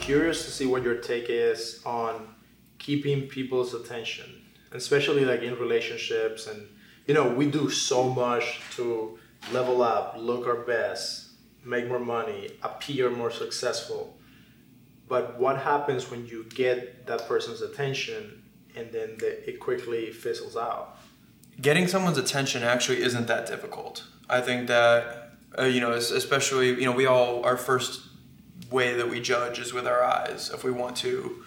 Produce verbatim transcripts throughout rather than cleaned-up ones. curious to see what your take is on keeping people's attention, especially like in relationships. And you know, we do so much to level up, look our best, make more money, appear more successful. But what happens when you get that person's attention and then the, it quickly fizzles out? Getting someone's attention actually isn't that difficult. I think that, uh, you know, especially, you know, we all, our first way that we judge is with our eyes. If we want to,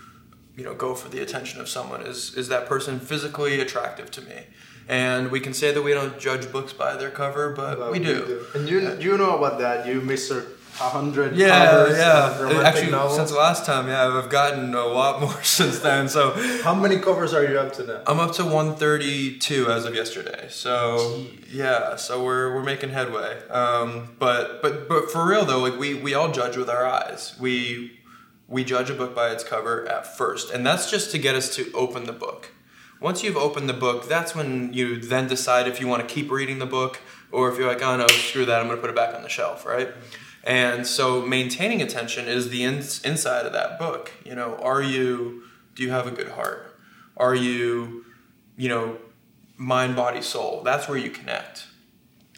you know, go for the attention of someone, is, is that person physically attractive to me? And we can say that we don't judge books by their cover, but, but we, we do. do. And you yeah. you know about that. You Mister one hundred yeah, covers. Yeah, yeah. Actually, novel. Since the last time, yeah, I've gotten a lot more since then. So, how many covers are you up to now? I'm up to one thirty-two as of yesterday. So, Jeez. yeah, so we're we're making headway. Um, but but but for real though, like we we all judge with our eyes. We we judge a book by its cover at first, and that's just to get us to open the book. Once you've opened the book, that's when you then decide if you want to keep reading the book or if you're like, oh no, screw that, I'm going to put it back on the shelf, right? And so maintaining attention is the in- inside of that book. You know, are you, do you have a good heart? Are you, you know, mind, body, soul? That's where you connect.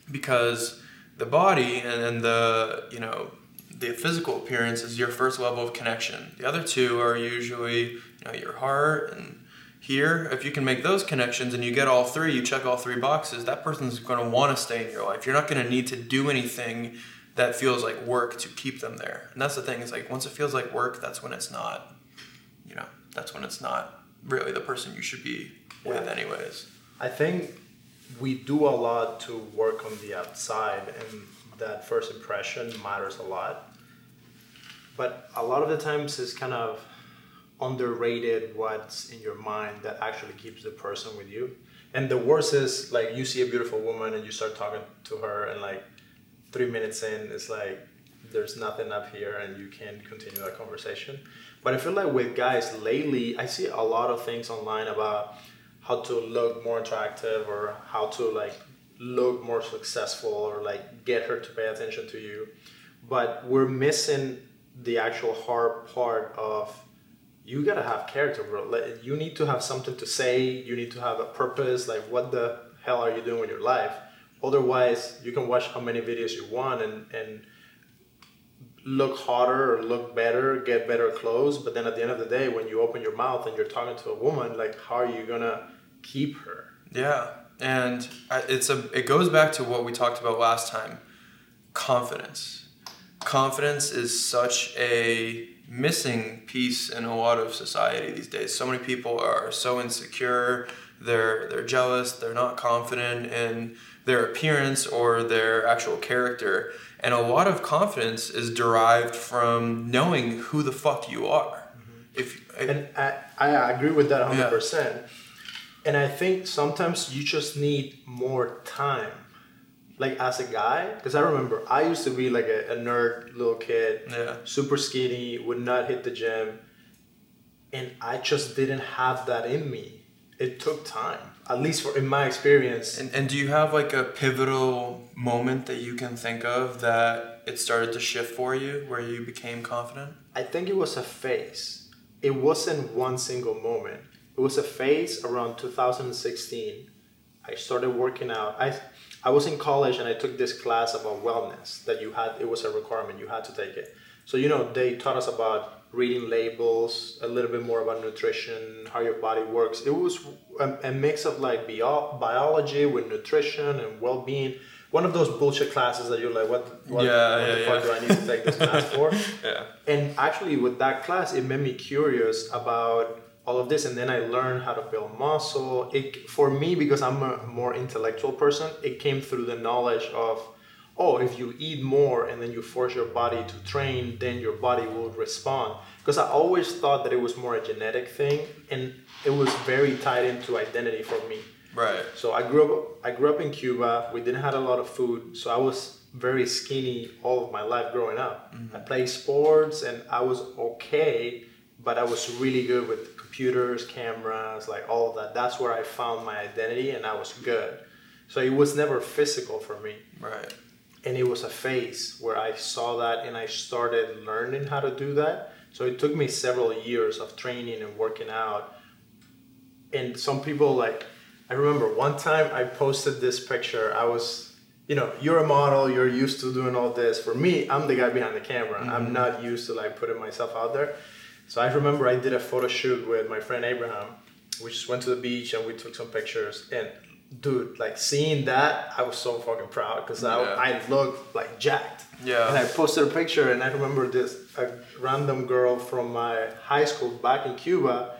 Because the body and, and the, you know, the physical appearance is your first level of connection. The other two are usually, you know, your heart and here, if you can make those connections and you get all three, you check all three boxes, that person's going to want to stay in your life. You're not going to need to do anything that feels like work to keep them there. And that's the thing, is like once it feels like work, that's when it's not, you know, that's when it's not really the person you should be yeah. with anyways. I think we do a lot to work on the outside, and that first impression matters a lot. But a lot of the times it's kind of underrated what's in your mind that actually keeps the person with you. And the worst is, like, you see a beautiful woman and you start talking to her, and like three minutes in it's like there's nothing up here and you can't continue that conversation. But I feel like with guys lately, I see a lot of things online about how to look more attractive or how to like look more successful or like get her to pay attention to you, but we're missing the actual hard part of, you gotta have character, bro. You need to have something to say. You need to have a purpose. Like, what the hell are you doing with your life? Otherwise, you can watch how many videos you want and, and look hotter or look better, get better clothes. But then at the end of the day, when you open your mouth and you're talking to a woman, like, how are you gonna keep her? Yeah, and it's a it goes back to what we talked about last time. Confidence. Confidence is such a missing piece in a lot of society these days. So many people are so insecure, they're they're jealous, they're not confident in their appearance or their actual character. And a lot of confidence is derived from knowing who the fuck you are. Mm-hmm. If I, and I, I agree with that one hundred percent. Yeah. And I think sometimes you just need more time. Like, as a guy, because I remember I used to be like a, a nerd little kid, yeah. super skinny, would not hit the gym. And I just didn't have that in me. It took time, at least for in my experience. And, and do you have like a pivotal moment that you can think of that it started to shift for you, where you became confident? I think it was a phase. It wasn't one single moment. It was a phase around two thousand sixteen. I started working out. I I was in college and I took this class about wellness that you had, it was a requirement, you had to take it. So, you know, they taught us about reading labels, a little bit more about nutrition, how your body works. It was a, a mix of like bio, biology with nutrition and well-being. One of those bullshit classes that you're like, what, what, yeah, what yeah, the yeah. fuck do I need to take this class for? Yeah. And actually with that class, it made me curious about all of this, and then I learned how to build muscle. It, for me, because I'm a more intellectual person, it came through the knowledge of, oh, if you eat more and then you force your body to train, then your body will respond. Because I always thought that it was more a genetic thing, and it was very tied into identity for me. Right. So I grew up. I grew up in Cuba. We didn't have a lot of food, so I was very skinny all of my life growing up. Mm-hmm. I played sports, and I was okay, but I was really good with computers, cameras, like all of that. That's where I found my identity and I was good. So it was never physical for me. Right. And it was a phase where I saw that and I started learning how to do that. So it took me several years of training and working out. And some people, like, I remember one time I posted this picture. I was, you know, you're a model, you're used to doing all this. For me, I'm the guy behind the camera. Mm-hmm. I'm not used to, like, putting myself out there. So I remember I did a photo shoot with my friend Abraham. We just went to the beach and we took some pictures. And dude, like, seeing that, I was so fucking proud because I, yeah. I looked like jacked. Yeah. And I posted a picture, and I remember this a random girl from my high school back in Cuba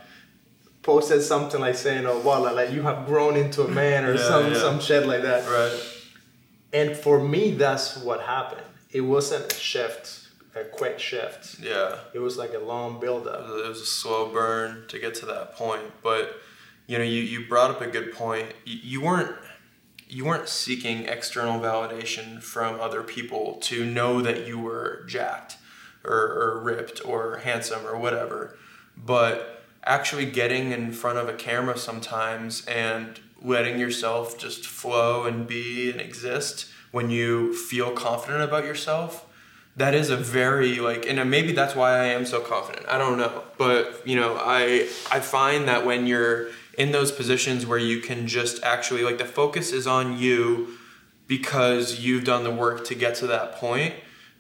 posted something like saying, "Oh, voila, like you have grown into a man," or yeah, some yeah. some shit like that. Right. And for me, that's what happened. It wasn't a shift. A quick shift. Yeah. It was like a long build-up. It was a slow burn to get to that point. But, you know, you, you brought up a good point. You, you weren't you weren't seeking external validation from other people to know that you were jacked or, or ripped or handsome or whatever. But actually getting in front of a camera sometimes and letting yourself just flow and be and exist when you feel confident about yourself, that is a very, like, and maybe that's why I am so confident. I don't know. But, you know, I I find that when you're in those positions where you can just actually, like, the focus is on you because you've done the work to get to that point,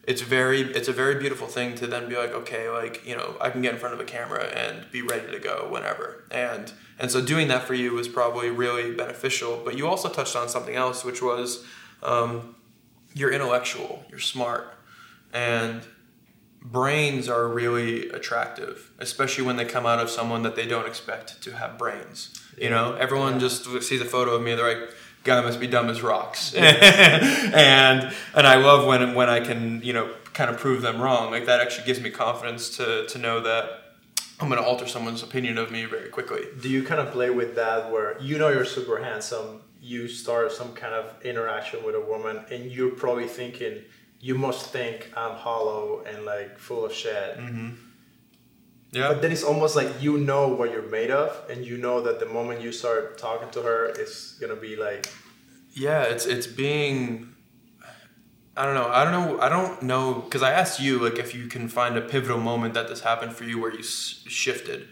it's very, it's a very beautiful thing to then be like, okay, like, you know, I can get in front of a camera and be ready to go whenever. And, and so doing that for you was probably really beneficial. But you also touched on something else, which was um, you're intellectual, you're smart. And brains are really attractive, especially when they come out of someone that they don't expect to have brains. You know, everyone yeah. just sees a photo of me, they're like, "Guy must be dumb as rocks." and and I love when when I can, you know, kind of prove them wrong. Like, that actually gives me confidence to to know that I'm going to alter someone's opinion of me very quickly. Do you kind of play with that where you know you're super handsome, you start some kind of interaction with a woman, and you're probably thinking, you must think I'm hollow and like full of shit. Mm-hmm. Yeah. But then it's almost like you know what you're made of, and you know that the moment you start talking to her, it's gonna be like. Yeah, it's it's being. I don't know. I don't know. I don't know because I asked you like if you can find a pivotal moment that this happened for you where you s- shifted.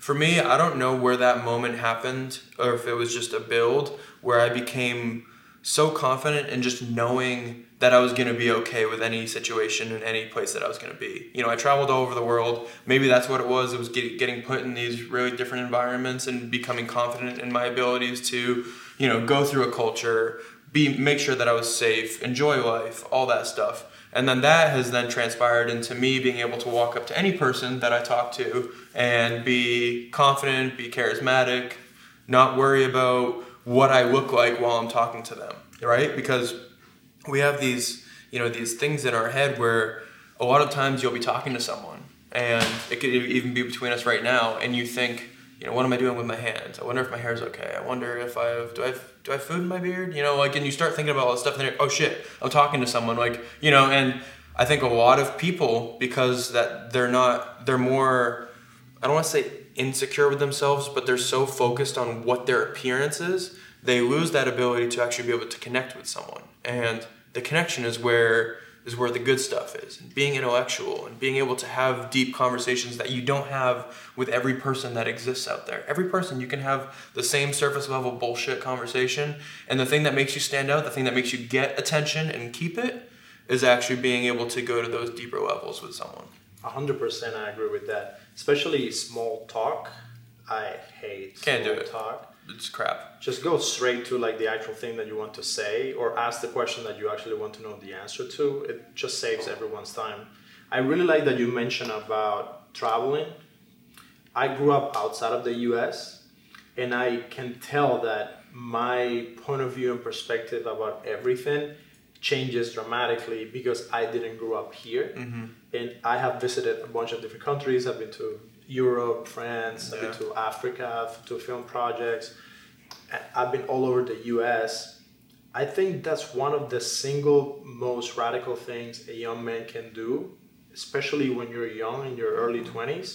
For me, I don't know where that moment happened or if it was just a build where I became so confident in just knowing that I was going to be okay with any situation in any place that I was going to be. You know, I traveled all over the world. Maybe that's what it was. It was get, getting put in these really different environments and becoming confident in my abilities to, you know, go through a culture, be make sure that I was safe, enjoy life, all that stuff. And then that has then transpired into me being able to walk up to any person that I talk to and be confident, be charismatic, not worry about what I look like while I'm talking to them, right? Because we have these, you know, these things in our head where a lot of times you'll be talking to someone, and it could even be between us right now, and you think, you know, what am I doing with my hands? I wonder if my hair's okay. I wonder if I have, do I have, do I have food in my beard? You know, like, and you start thinking about all this stuff, and then you're, oh shit, I'm talking to someone, like, you know, and I think a lot of people, because that they're not, they're more, I don't want to say insecure with themselves, but they're so focused on what their appearance is, they lose that ability to actually be able to connect with someone. And the connection is where is where the good stuff is. And being intellectual and being able to have deep conversations that you don't have with every person that exists out there. Every person, you can have the same surface level bullshit conversation. And the thing that makes you stand out, the thing that makes you get attention and keep it, is actually being able to go to those deeper levels with someone. one hundred percent I agree with that. Especially small talk. I hate Can't small do it. talk. It's crap. Just go straight to like the actual thing that you want to say, or ask the question that you actually want to know the answer to. It just saves everyone's time. I really like that you mentioned about traveling. I grew up outside of the U S, and I can tell that my point of view and perspective about everything changes dramatically because I didn't grow up here. Mm-hmm. And I have visited a bunch of different countries. I've been to Europe, France, yeah. I've been to Africa to film projects. I've been all over the U S. I think that's one of the single most radical things a young man can do, especially when you're young in your early twenties.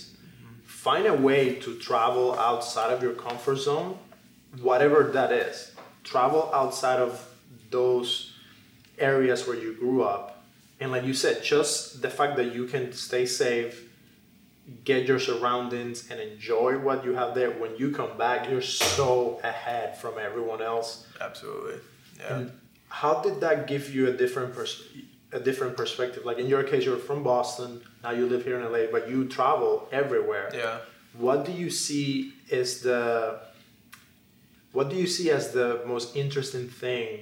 Find a way to travel outside of your comfort zone, whatever that is. Travel outside of those areas where you grew up. And like you said, just the fact that you can stay safe, get your surroundings and enjoy what you have there. When you come back, you're so ahead from everyone else. Absolutely. Yeah. And how did that give you a different pers- a different perspective? Like in your case, you're from Boston. Now you live here in L A, but you travel everywhere. Yeah. What do you see is the what do you see as the most interesting thing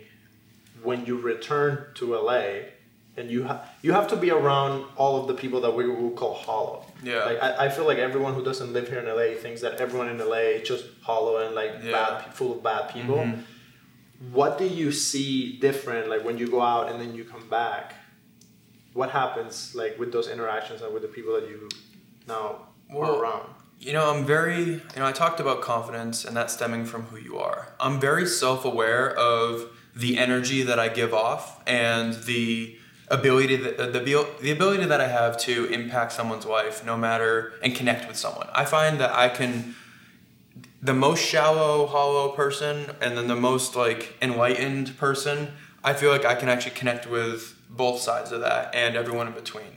when you return to L A? And you ha- you have to be around all of the people that we will call hollow. Yeah. Like I, I feel like everyone who doesn't live here in L A thinks that everyone in L A is just hollow and like yeah. bad, full of bad people. Mm-hmm. What do you see different, like when you go out and then you come back? What happens like with those interactions and with the people that you now well, are around? You know, I'm very, you know, I talked about confidence and that stemming from who you are. I'm very self-aware of the energy that I give off and the ability that, uh, the the ability that I have to impact someone's life, no matter, and connect with someone. I find that I can, the most shallow, hollow person, and then the most like enlightened person, I feel like I can actually connect with both sides of that and everyone in between.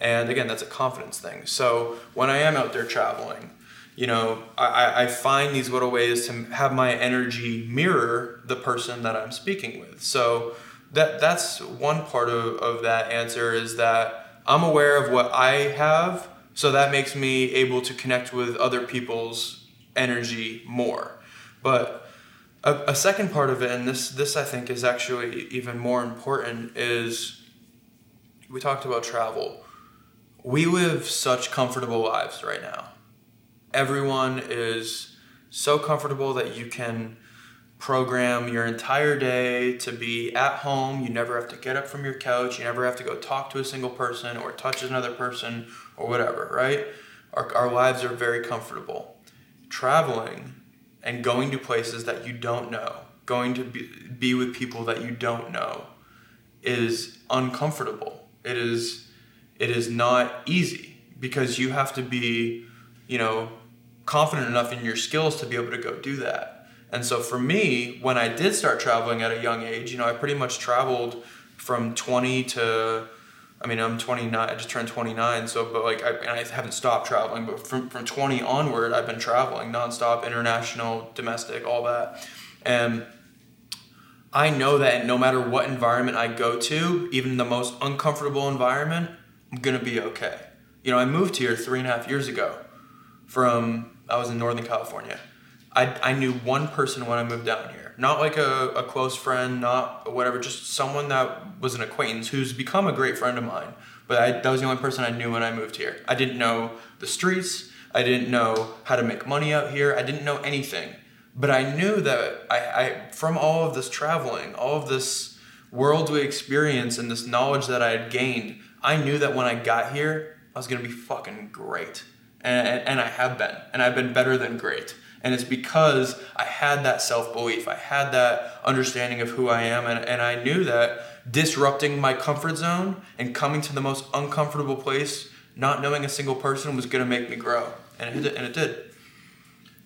And again, that's a confidence thing. So when I am out there traveling, you know, I, I find these little ways to have my energy mirror the person that I'm speaking with. So That that's one part of, of that answer, is that I'm aware of what I have, so that makes me able to connect with other people's energy more. But a, a second part of it, and this this I think is actually even more important, is we talked about travel. We live such comfortable lives right now. Everyone is so comfortable that you can program your entire day to be at home. You never have to get up from your couch. You never have to go talk to a single person or touch another person or whatever, right? Our, our lives are very comfortable. Traveling and going to places that you don't know, going to be, be with people that you don't know, is uncomfortable. It is, it is not easy, because you have to be, you know, confident enough in your skills to be able to go do that. And so for me, when I did start traveling at a young age, you know, I pretty much traveled from twenty to, I mean, I'm twenty-nine, I just turned twenty-nine. So, but like, I, and I haven't stopped traveling, but from, from twenty onward, I've been traveling nonstop, international, domestic, all that. And I know that no matter what environment I go to, even the most uncomfortable environment, I'm going to be okay. You know, I moved here three and a half years ago from, I was in Northern California. I, I knew one person when I moved down here. Not like a, a close friend, not whatever, just someone that was an acquaintance who's become a great friend of mine. But I, that was the only person I knew when I moved here. I didn't know the streets. I didn't know how to make money out here. I didn't know anything. But I knew that I, I from all of this traveling, all of this worldly experience and this knowledge that I had gained, I knew that when I got here, I was going to be fucking great. And, and I have been. And I've been better than great. And it's because I had that self-belief. I had that understanding of who I am. And, and I knew that disrupting my comfort zone and coming to the most uncomfortable place, not knowing a single person, was going to make me grow. And it, and it did.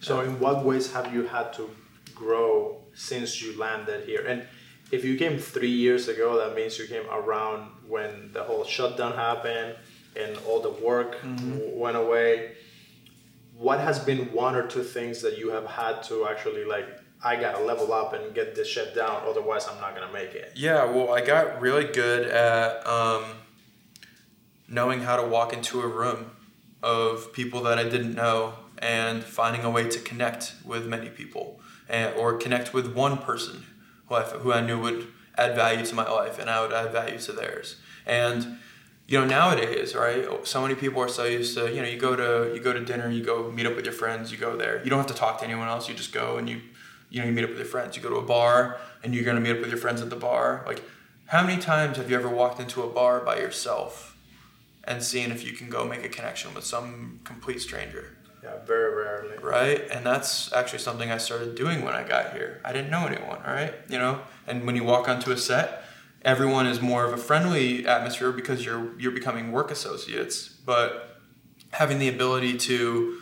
So in what ways have you had to grow since you landed here? And if you came three years ago, that means you came around when the whole shutdown happened and all the work mm-hmm. went away. What has been one or two things that you have had to actually, like, I gotta level up and get this shit down, otherwise I'm not gonna make it? Yeah, well, I got really good at um, knowing how to walk into a room of people that I didn't know and finding a way to connect with many people, and, or connect with one person who I, who I knew would add value to my life and I would add value to theirs. And you know, nowadays, right, so many people are so used to, you know, you go to you go to dinner, you go meet up with your friends, you go there. You don't have to talk to anyone else. You just go and you, you know, you meet up with your friends. You go to a bar and you're going to meet up with your friends at the bar. Like, how many times have you ever walked into a bar by yourself and seen if you can go make a connection with some complete stranger? Yeah, very rarely. Right? And that's actually something I started doing when I got here. I didn't know anyone, right? You know, and when you walk onto a set, everyone is more of a friendly atmosphere because you're you're becoming work associates. But having the ability to,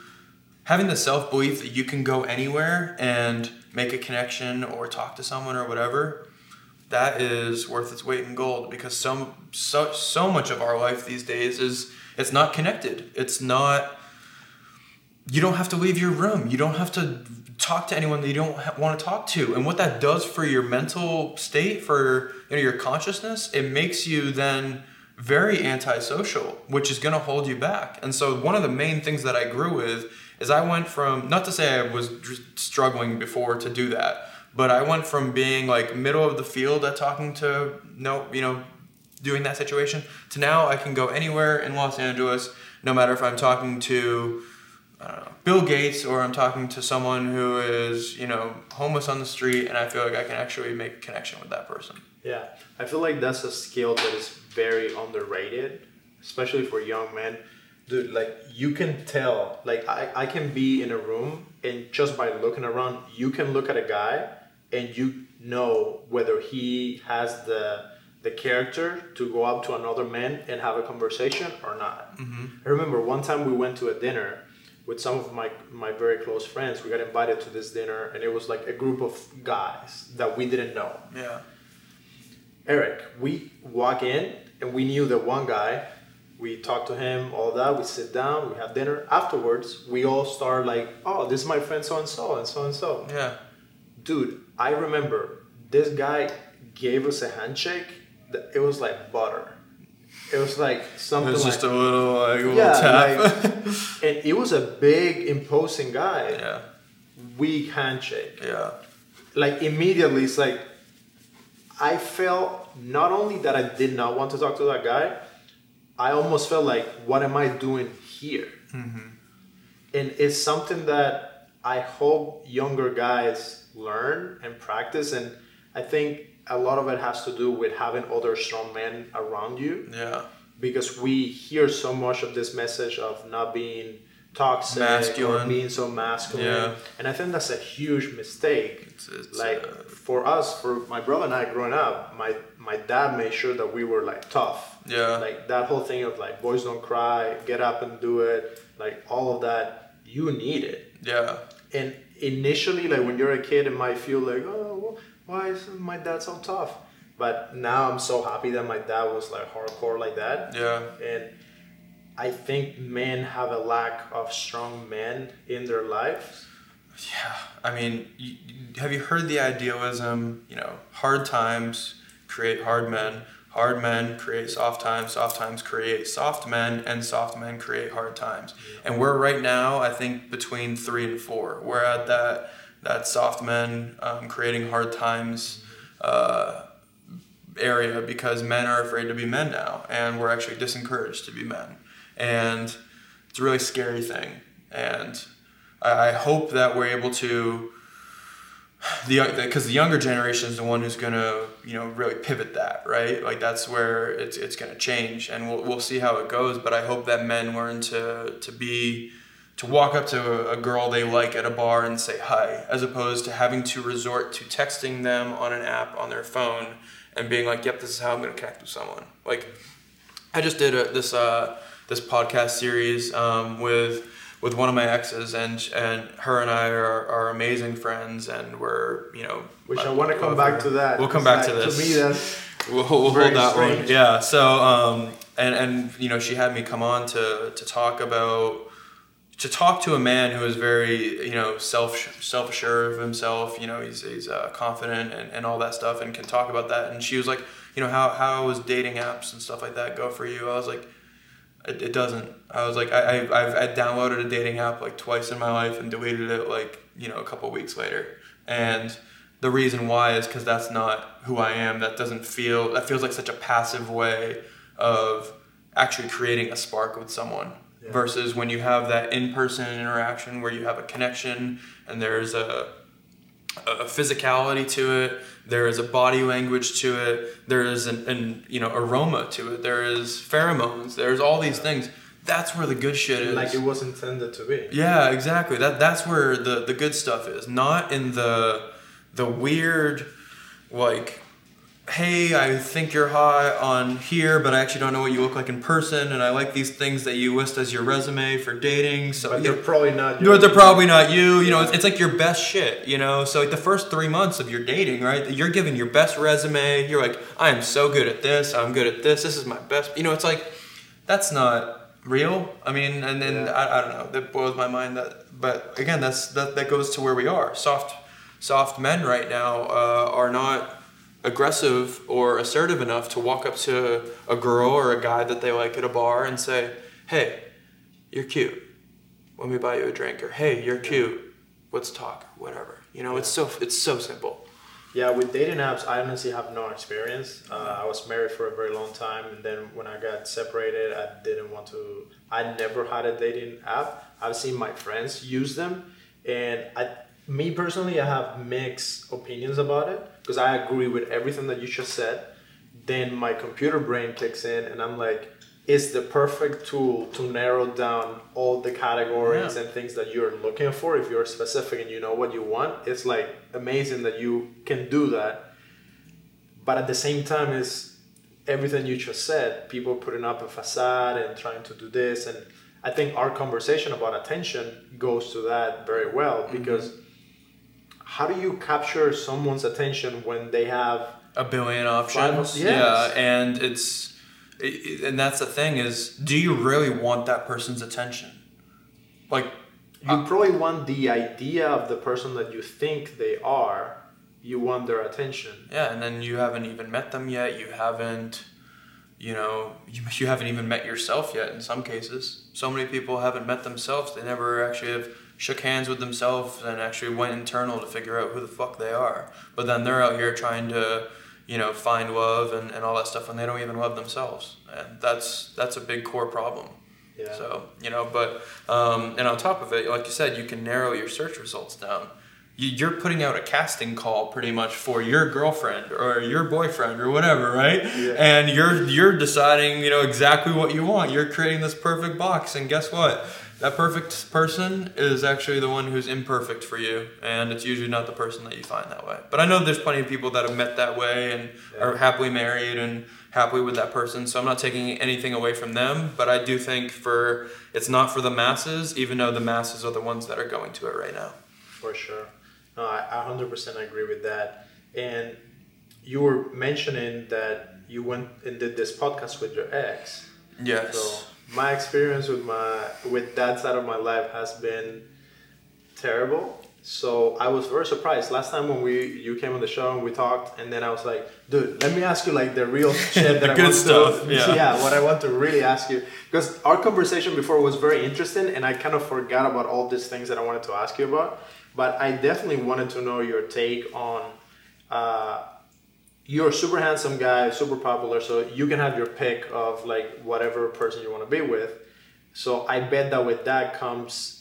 having the self-belief that you can go anywhere and make a connection or talk to someone or whatever, that is worth its weight in gold, because so so so much of our life these days is, it's not connected. It's not you don't have to leave your room. You don't have to talk to anyone that you don't ha- want to talk to. And what that does for your mental state, for you know, your consciousness, it makes you then very antisocial, which is going to hold you back. And so one of the main things that I grew with is I went from, not to say I was struggling before to do that, but I went from being like middle of the field at talking to, no, you know, doing that situation, to now I can go anywhere in Los Angeles, no matter if I'm talking to, I don't know, Bill Gates, or I'm talking to someone who is, you know, homeless on the street, and I feel like I can actually make a connection with that person. Yeah, I feel like that's a skill that is very underrated, especially for young men. Dude, like, you can tell, like, I, I can be in a room, and just by looking around, you can look at a guy, and you know whether he has the the character to go up to another man and have a conversation or not. Mm-hmm. I remember one time we went to a dinner with some of my, my very close friends. We got invited to this dinner, and it was like a group of guys that we didn't know. Yeah. Eric, we walk in, and we knew that one guy. We talk to him, all that. We sit down, we have dinner. Afterwards, we all start like, oh, this is my friend so-and-so and so-and-so. Yeah. Dude, I remember this guy gave us a handshake. It was like butter. It was like something. It was just like, a little, like, a yeah, little tap. Like, and it was a big, imposing guy. Yeah. Weak handshake. Yeah. Like, immediately, it's like, I felt not only that I did not want to talk to that guy, I almost felt like, what am I doing here? Mm-hmm. And it's something that I hope younger guys learn and practice. And I think a lot of it has to do with having other strong men around you. Yeah. Because we hear so much of this message of not being toxic, masculine, or being so masculine. Yeah. And I think that's a huge mistake. It's, it's, like uh, for us, for my brother and I growing up, my, my dad made sure that we were like tough. Yeah. Like that whole thing of like, boys don't cry, get up and do it. Like all of that, you need it. Yeah. And initially, like when you're a kid, it might feel like, oh, why is my dad so tough? But now I'm so happy that my dad was like hardcore like that. Yeah. And I think men have a lack of strong men in their lives. Yeah. I mean, you, have you heard the idealism, you know, hard times create hard men, hard men create soft times, soft times create soft men, and soft men create hard times. Yeah. And we're right now, I think, between three and four. We're at that, that soft men um, creating hard times uh, area, because men are afraid to be men now, and we're actually disencouraged to be men. And it's a really scary thing. And I hope that we're able to, the because the younger generation is the one who's gonna, you know, really pivot that, right? Like that's where it's it's gonna change, and we'll we'll see how it goes. But I hope that men learn to to be, to walk up to a girl they like at a bar and say hi, as opposed to having to resort to texting them on an app on their phone and being like, yep, this is how I'm gonna connect with someone. Like, I just did a, this uh. this podcast series um, with with one of my exes, and and her and I are, are amazing friends, and we're, you know, which I, I want to come back to that. We'll come back to this. To me, that's we'll, we'll hold that strange. One. Yeah. So um and and you know, she had me come on to to talk about to talk to a man who is very, you know, self self assured of himself. You know, he's he's uh, confident and, and all that stuff, and can talk about that. And she was like, you know, how how is dating apps and stuff like that go for you? I was like, it doesn't. I was like, I, I've I downloaded a dating app like twice in my life and deleted it like, you know, a couple weeks later. And the reason why is because that's not who I am. That doesn't feel, that feels like such a passive way of actually creating a spark with someone. Yeah. Versus when you have that in-person interaction where you have a connection and there's a, a physicality to it, there is a body language to it, there is an, an you know, aroma to it, there is pheromones, there's all these things. That's where the good shit is. Like it was intended to be. Yeah, exactly. That that's where the, the good stuff is. Not in the the weird, like, hey, I think you're hot on here, but I actually don't know what you look like in person, and I like these things that you list as your resume for dating. So but they're probably not you. But they're probably not you. You know, it's, it's like your best shit, you know? So like the first three months of your dating, right, you're giving your best resume. You're like, I am so good at this. I'm good at this. This is my best. You know, it's like, that's not real. I mean, and then yeah. I, I don't know, that blows my mind. That, but again, that's that, that goes to where we are. Soft, soft men right now uh, are not aggressive or assertive enough to walk up to a girl or a guy that they like at a bar and say, "Hey, you're cute. Let me buy you a drink." Or, "Hey, you're cute. Let's talk." Whatever. You know, yeah. it's so it's so simple. Yeah, with dating apps, I honestly have no experience. Uh, I was married for a very long time, and then when I got separated, I didn't want to. I never had a dating app. I've seen my friends use them, and I, me personally, I have mixed opinions about it because I agree with everything that you just said. Then my computer brain kicks in, and I'm like, it's the perfect tool to narrow down all the categories yeah. and things that you're looking for. If you're specific and you know what you want, it's like amazing that you can do that. But at the same time, it's everything you just said, people putting up a facade and trying to do this. And I think our conversation about attention goes to that very well, because mm-hmm. how do you capture someone's attention when they have a billion options? Yes. Yeah. And it's, and that's the thing is, do you really want that person's attention? Like, you I, probably want the idea of the person that you think they are. You want their attention. Yeah, and then you haven't even met them yet. You haven't, you know, you, you haven't even met yourself yet in some cases. So many people haven't met themselves. They never actually have shook hands with themselves and actually went internal to figure out who the fuck they are. But then they're out here trying to, you know, find love and, and all that stuff, and they don't even love themselves. And that's that's a big core problem. Yeah. So, you know, but, um, and on top of it, like you said, you can narrow your search results down. You, you're putting out a casting call pretty much for your girlfriend or your boyfriend or whatever, right? Yeah. And you're you're deciding, you know, exactly what you want. You're creating this perfect box, and guess what? That perfect person is actually the one who's imperfect for you, and it's usually not the person that you find that way. But I know there's plenty of people that have met that way and yeah. are happily married and happily with that person, so I'm not taking anything away from them, but I do think for it's not for the masses, even though the masses are the ones that are going to it right now. For sure. No, I one hundred percent agree with that. And you were mentioning that you went and did this podcast with your ex. Yes. So my experience with my with that side of my life has been terrible. So I was very surprised last time when we you came on the show and we talked, and then I was like, dude, let me ask you like the real shit that the I good want stuff. To yeah. yeah, what I want to really ask you, because our conversation before was very interesting, and I kind of forgot about all these things that I wanted to ask you about. But I definitely wanted to know your take on. Uh, You're a super handsome guy, super popular, so you can have your pick of like whatever person you want to be with. So I bet that with that comes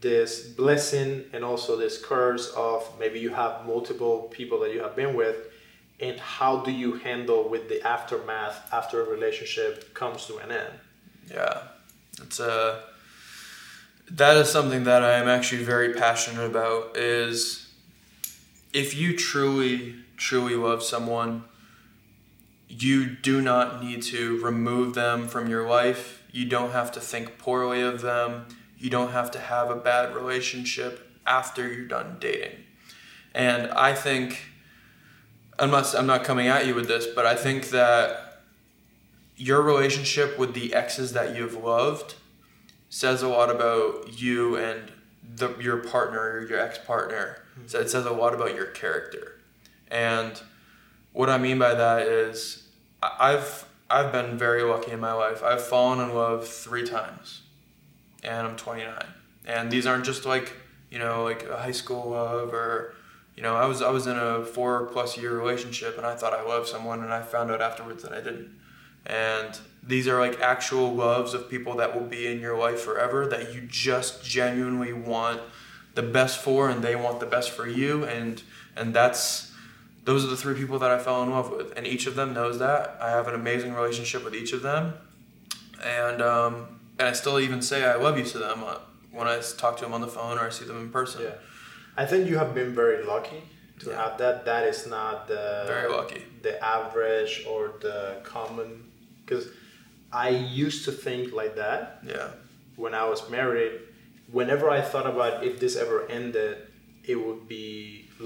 this blessing and also this curse of maybe you have multiple people that you have been with, and how do you handle with the aftermath after a relationship comes to an end? Yeah, it's a, that is something that I am actually very passionate about, is if you truly truly love someone, you do not need to remove them from your life. You don't have to think poorly of them. You don't have to have a bad relationship after you're done dating. And I think, I'm not, I'm not coming at you with this, but I think that your relationship with the exes that you've loved says a lot about you and the, your partner, your ex-partner. So it says a lot about your character. And what I mean by that is I've I've been very lucky in my life. I've fallen in love three times, and I'm twenty-nine. And these aren't just like, you know, like a high school love or, you know, I was I was in a four plus year relationship and I thought I loved someone and I found out afterwards that I didn't. And these are like actual loves of people that will be in your life forever, that you just genuinely want the best for, and they want the best for you. And and that's Those are the three people that I fell in love with, and each of them knows that. I have an amazing relationship with each of them, and um, and I still even say I love you to them when I talk to them on the phone or I see them in person. Yeah, I think you have been very lucky to yeah. have that. That is not the very lucky, the average or the common. Because I used to think like that. Yeah. When I was married, whenever I thought about if this ever ended, it would be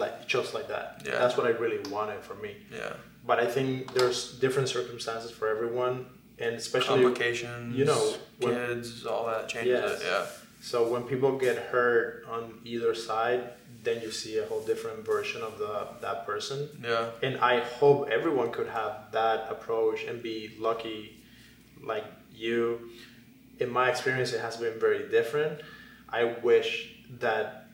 like just like that. Yeah. That's what I really wanted for me. Yeah. But I think there's different circumstances for everyone. and especially complications, you know, when, kids, all that changes. Yes. It, yeah. So when people get hurt on either side, then you see a whole different version of the that person. Yeah. And I hope everyone could have that approach and be lucky, like you. In my experience, it has been very different. I wish that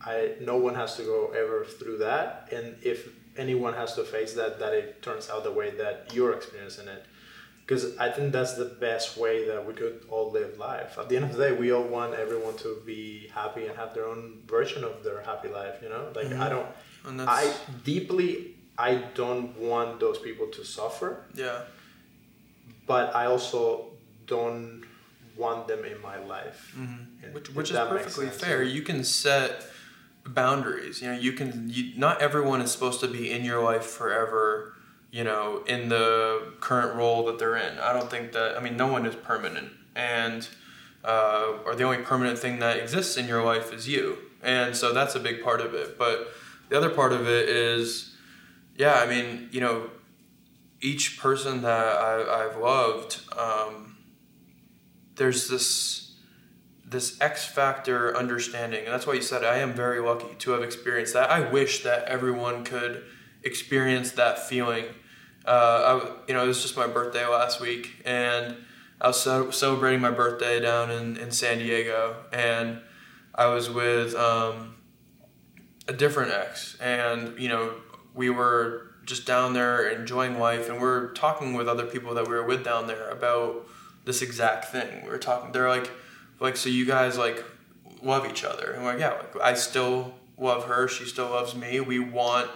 I no one has to go ever through that, and if anyone has to face that, that it turns out the way that you're experiencing it. Because I think that's the best way that we could all live life. At the end of the day, we all want everyone to be happy and have their own version of their happy life, you know? Like, mm-hmm. I don't... And that's... I deeply, I don't want those people to suffer. Yeah. But I also don't want them in my life. Mm-hmm. Which, which is perfectly fair. You can set boundaries. You know, you can... You, not everyone is supposed to be in your life forever, you know, in the current role that they're in. I don't think that, I mean, no one is permanent. And, uh, or the only permanent thing that exists in your life is you. And so that's a big part of it. But the other part of it is, yeah, I mean, you know, each person that I, I've loved, um, there's this, this X factor understanding. And that's why you said, I am very lucky to have experienced that. I wish that everyone could experience that feeling. Uh, I, you know, it was just my birthday last week, and I was so, celebrating my birthday down in, in San Diego, and I was with um, a different ex, and, you know, we were just down there enjoying life, and we were talking with other people that we were with down there about this exact thing. We were talking, they're like, like, so you guys, like, love each other? And we're like, yeah, like, I still love her, she still loves me, we want...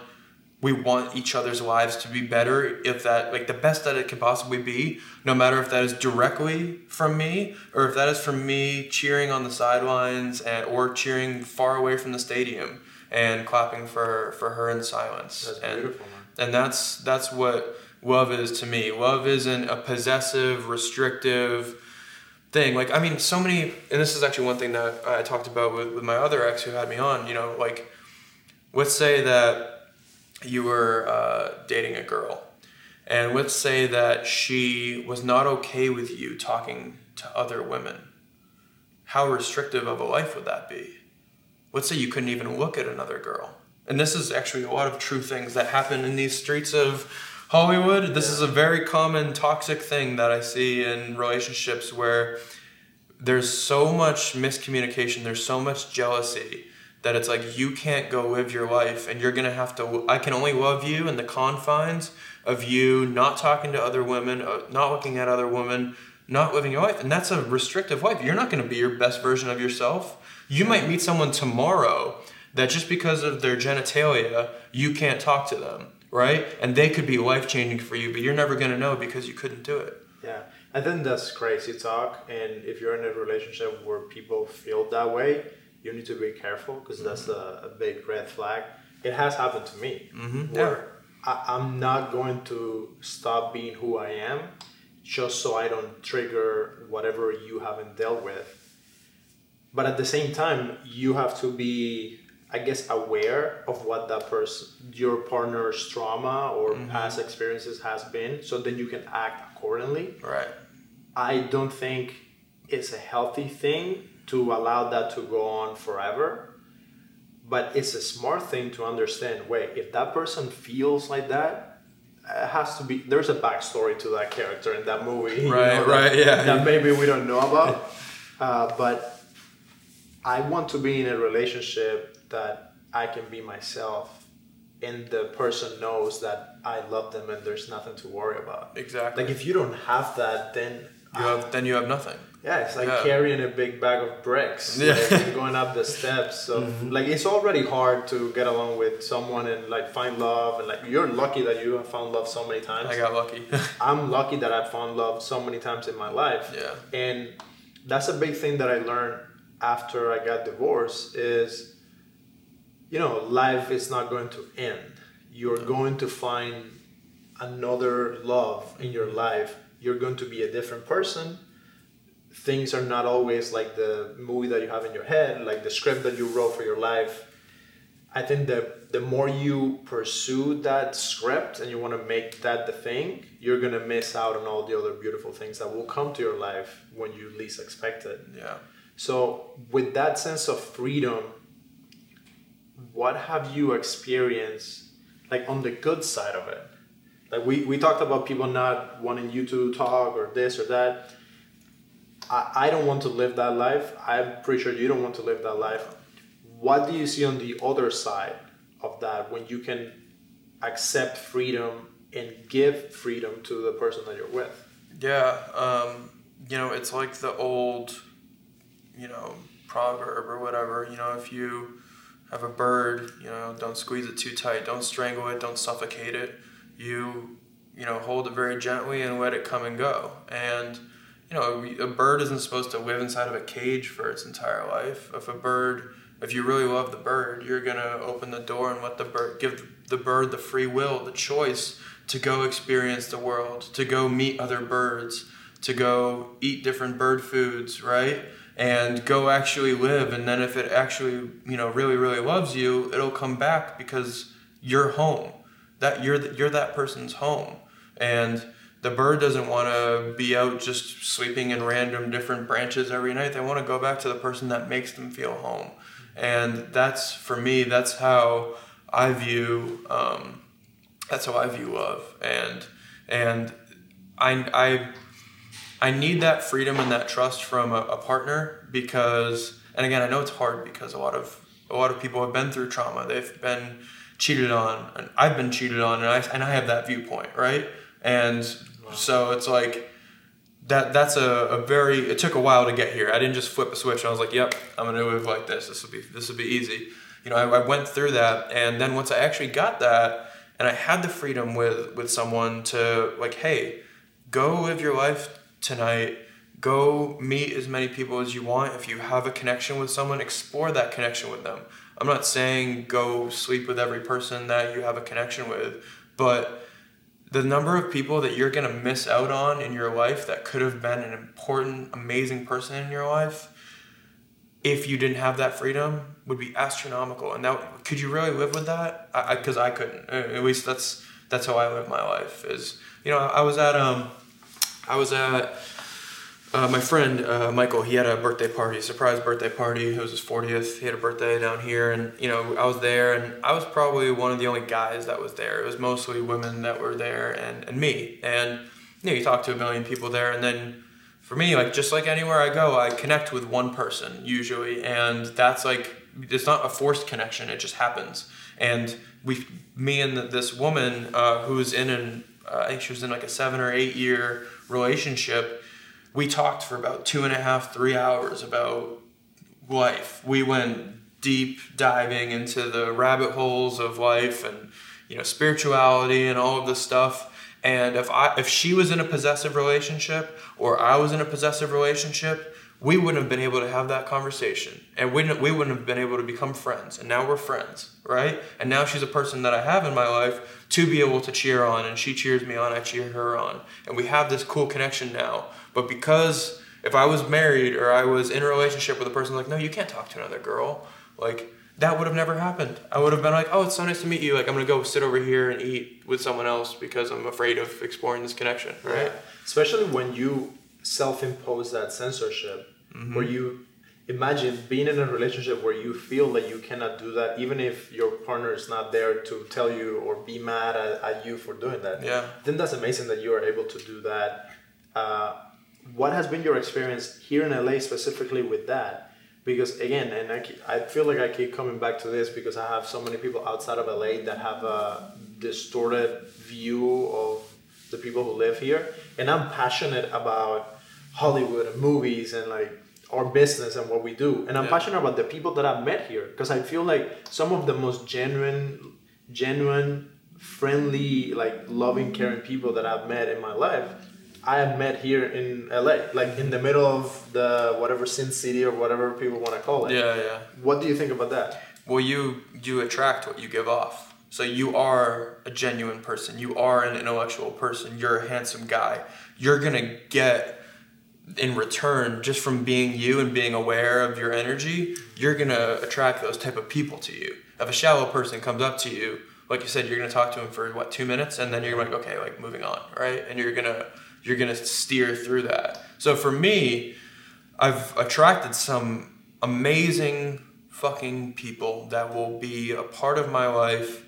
We want each other's lives to be better, if that, like, the best that it can possibly be, no matter if that is directly from me or if that is from me cheering on the sidelines and or cheering far away from the stadium and clapping for, for her in silence. That's and, beautiful, man. And that's that's what love is to me. Love isn't a possessive, restrictive thing. Like, I mean, so many, and this is actually one thing that I talked about with, with my other ex who had me on, you know, like, let's say that you were uh, dating a girl, and let's say that she was not okay with you talking to other women. How restrictive of a life would that be? Let's say you couldn't even look at another girl. And this is actually a lot of true things that happen in these streets of Hollywood. This is a very common toxic thing that I see in relationships, where there's so much miscommunication, there's so much jealousy, that it's like, you can't go live your life, and you're going to have to, I can only love you in the confines of you not talking to other women, not looking at other women, not living your life. And that's a restrictive life. You're not going to be your best version of yourself. You might meet someone tomorrow that just because of their genitalia, you can't talk to them, right? And they could be life-changing for you, but you're never going to know because you couldn't do it. Yeah, I think that's crazy talk. And if you're in a relationship where people feel that way, you need to be careful, because mm-hmm. that's a, a big red flag. It has happened to me, mm-hmm. where yeah. I, I'm not going to stop being who I am just so I don't trigger whatever you haven't dealt with. But at the same time, you have to be, I guess, aware of what that person, your partner's trauma or mm-hmm. past experiences has been, so then you can act accordingly. Right. I don't think it's a healthy thing to allow that to go on forever. But it's a smart thing to understand, wait, if that person feels like that, it has to be, there's a backstory to that character in that movie. Right, you know, right, that, yeah. That maybe we don't know about. Uh, but I want to be in a relationship that I can be myself, and the person knows that I love them and there's nothing to worry about. Exactly. Like, if you don't have that, then... You have, then you have nothing. Yeah, it's like yeah. carrying a big bag of bricks, yeah. like, going up the steps. So, mm-hmm. like, it's already hard to get along with someone and, like, find love. And, like, you're lucky that you have found love so many times. I got lucky. I'm lucky that I've found love so many times in my life. Yeah. And that's a big thing that I learned after I got divorced is, you know, life is not going to end. You're mm-hmm. going to find another love in your life. You're going to be a different person. Things are not always like the movie that you have in your head, like the script that you wrote for your life. I think that the more you pursue that script and you want to make that the thing, you're going to miss out on all the other beautiful things that will come to your life when you least expect it. Yeah. So with that sense of freedom, what have you experienced, like on the good side of it? Like we, we talked about people not wanting you to talk or this or that. I, I don't want to live that life. I'm pretty sure you don't want to live that life. What do you see on the other side of that when you can accept freedom and give freedom to the person that you're with? Yeah, um, you know, it's like the old, you know, proverb or whatever, you know, if you have a bird, you know, don't squeeze it too tight, don't strangle it, don't suffocate it. You, you know, hold it very gently and let it come and go. And, you know, a, a bird isn't supposed to live inside of a cage for its entire life. If a bird, if you really love the bird, you're going to open the door and let the bird, give the bird the free will, the choice to go experience the world, to go meet other birds, to go eat different bird foods, right? And go actually live. And then if it actually, you know, really, really loves you, it'll come back because you're home. That you're the, you're that person's home. And the bird doesn't want to be out just sleeping in random different branches every night. They want to go back to the person that makes them feel home. And that's, for me, that's how I view, um, that's how I view love. And, and I, I, I need that freedom and that trust from a, a partner because, and again, I know it's hard because a lot of, a lot of people have been through trauma. They've been cheated on, and I've been cheated on, and I, and I have that viewpoint. Right. And wow. So it's like that, that's a, a very, it took a while to get here. I didn't just flip a switch. I was like, yep, I'm going to live like this. This will be, this will be easy. You know, I, I went through that. And then once I actually got that and I had the freedom with, with someone to like, hey, go live your life tonight, go meet as many people as you want. If you have a connection with someone, explore that connection with them. I'm not saying go sleep with every person that you have a connection with, but the number of people that you're going to miss out on in your life that could have been an important, amazing person in your life, if you didn't have that freedom, would be astronomical. And that, could you really live with that? I, because I, I couldn't. At least that's that's how I live my life. Is, you know, I was at um, I was at. Uh, my friend, uh, Michael, he had a birthday party, surprise birthday party. It was his fortieth. He had a birthday down here, and, you know, I was there, and I was probably one of the only guys that was there. It was mostly women that were there and, and me. And, you know, you talk to a million people there. And then for me, like, just like anywhere I go, I connect with one person usually. And that's like, it's not a forced connection. It just happens. And we, me and the, this woman, uh, who was in an, uh, I think she was in like a seven or eight year relationship. We talked for about two and a half, three hours about life. We went deep diving into the rabbit holes of life and, you know, spirituality and all of this stuff. And if I, if she was in a possessive relationship or I was in a possessive relationship, we wouldn't have been able to have that conversation, and we we wouldn't have been able to become friends. And now we're friends, right? And now she's a person that I have in my life to be able to cheer on, and she cheers me on, I cheer her on, and we have this cool connection now. But because if I was married or I was in a relationship with a person like, no, you can't talk to another girl, like that would have never happened. I would have been like, oh, it's so nice to meet you. Like, I'm going to go sit over here and eat with someone else because I'm afraid of exploring this connection, right? Yeah. Especially when you self-impose that censorship, mm-hmm. where you imagine being in a relationship where you feel that you cannot do that, even if your partner is not there to tell you or be mad at, at you for doing that. Yeah. Then that's amazing that you are able to do that. Uh, what has been your experience here in L A specifically with that? Because again, and I, keep, I feel like I keep coming back to this because I have so many people outside of L A that have a distorted view of the people who live here. And I'm passionate about Hollywood and movies and like our business and what we do. And I'm yeah. passionate about the people that I've met here because I feel like some of the most genuine, genuine, friendly, like loving, caring people that I've met in my life, I have met here in L A, like in the middle of the whatever Sin City or whatever people want to call it. Yeah, yeah. What do you think about that? Well, you, you attract what you give off. So you are a genuine person. You are an intellectual person. You're a handsome guy. You're going to get in return, just from being you and being aware of your energy, you're going to attract those type of people to you. If a shallow person comes up to you, like you said, you're going to talk to them for what, two minutes, and then you're like, okay, like moving on. Right. And you're going to, you're going to steer through that. So for me, I've attracted some amazing fucking people that will be a part of my life,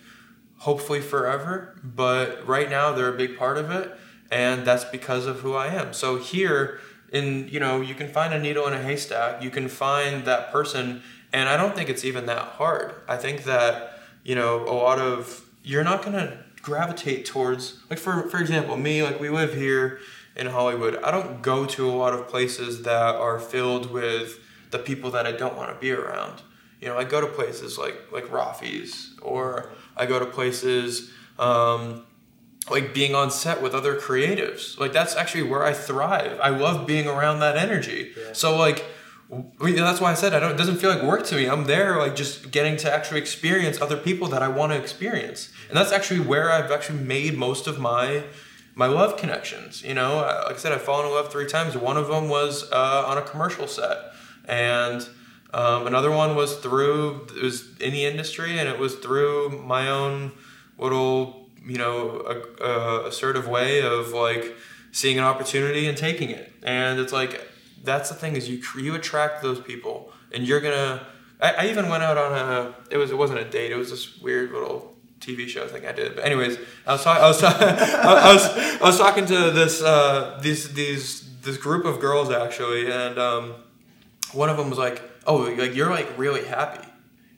hopefully forever. But right now they're a big part of it. And that's because of who I am. So here in, you know, you can find a needle in a haystack, you can find that person. And I don't think it's even that hard. I think that, you know, a lot of, you're not going to gravitate towards, like for, for example, me, like we live here in Hollywood. I don't go to a lot of places that are filled with the people that I don't want to be around. You know, I go to places like, like Rafi's, or I go to places, um, like being on set with other creatives. Like that's actually where I thrive. I love being around that energy. Yeah. So like, we, that's why I said I don't, it doesn't feel like work to me. I'm there like just getting to actually experience other people that I want to experience. And that's actually where I've actually made most of my, my love connections. You know, like I said, I've fallen in love three times. One of them was, uh, on a commercial set. And, um, another one was through, it was in the industry, and it was through my own little, you know, a, a assertive way of like seeing an opportunity and taking it. And it's like, that's the thing, is you, you attract those people, and you're gonna, I, I even went out on a, it was, it wasn't a date. It was this weird little T V show thing I did. But anyways, I was talking, I was, ta- I, I was, I was talking to this, uh, these, these, this group of girls actually. And, um, one of them was like, oh, like you're like really happy.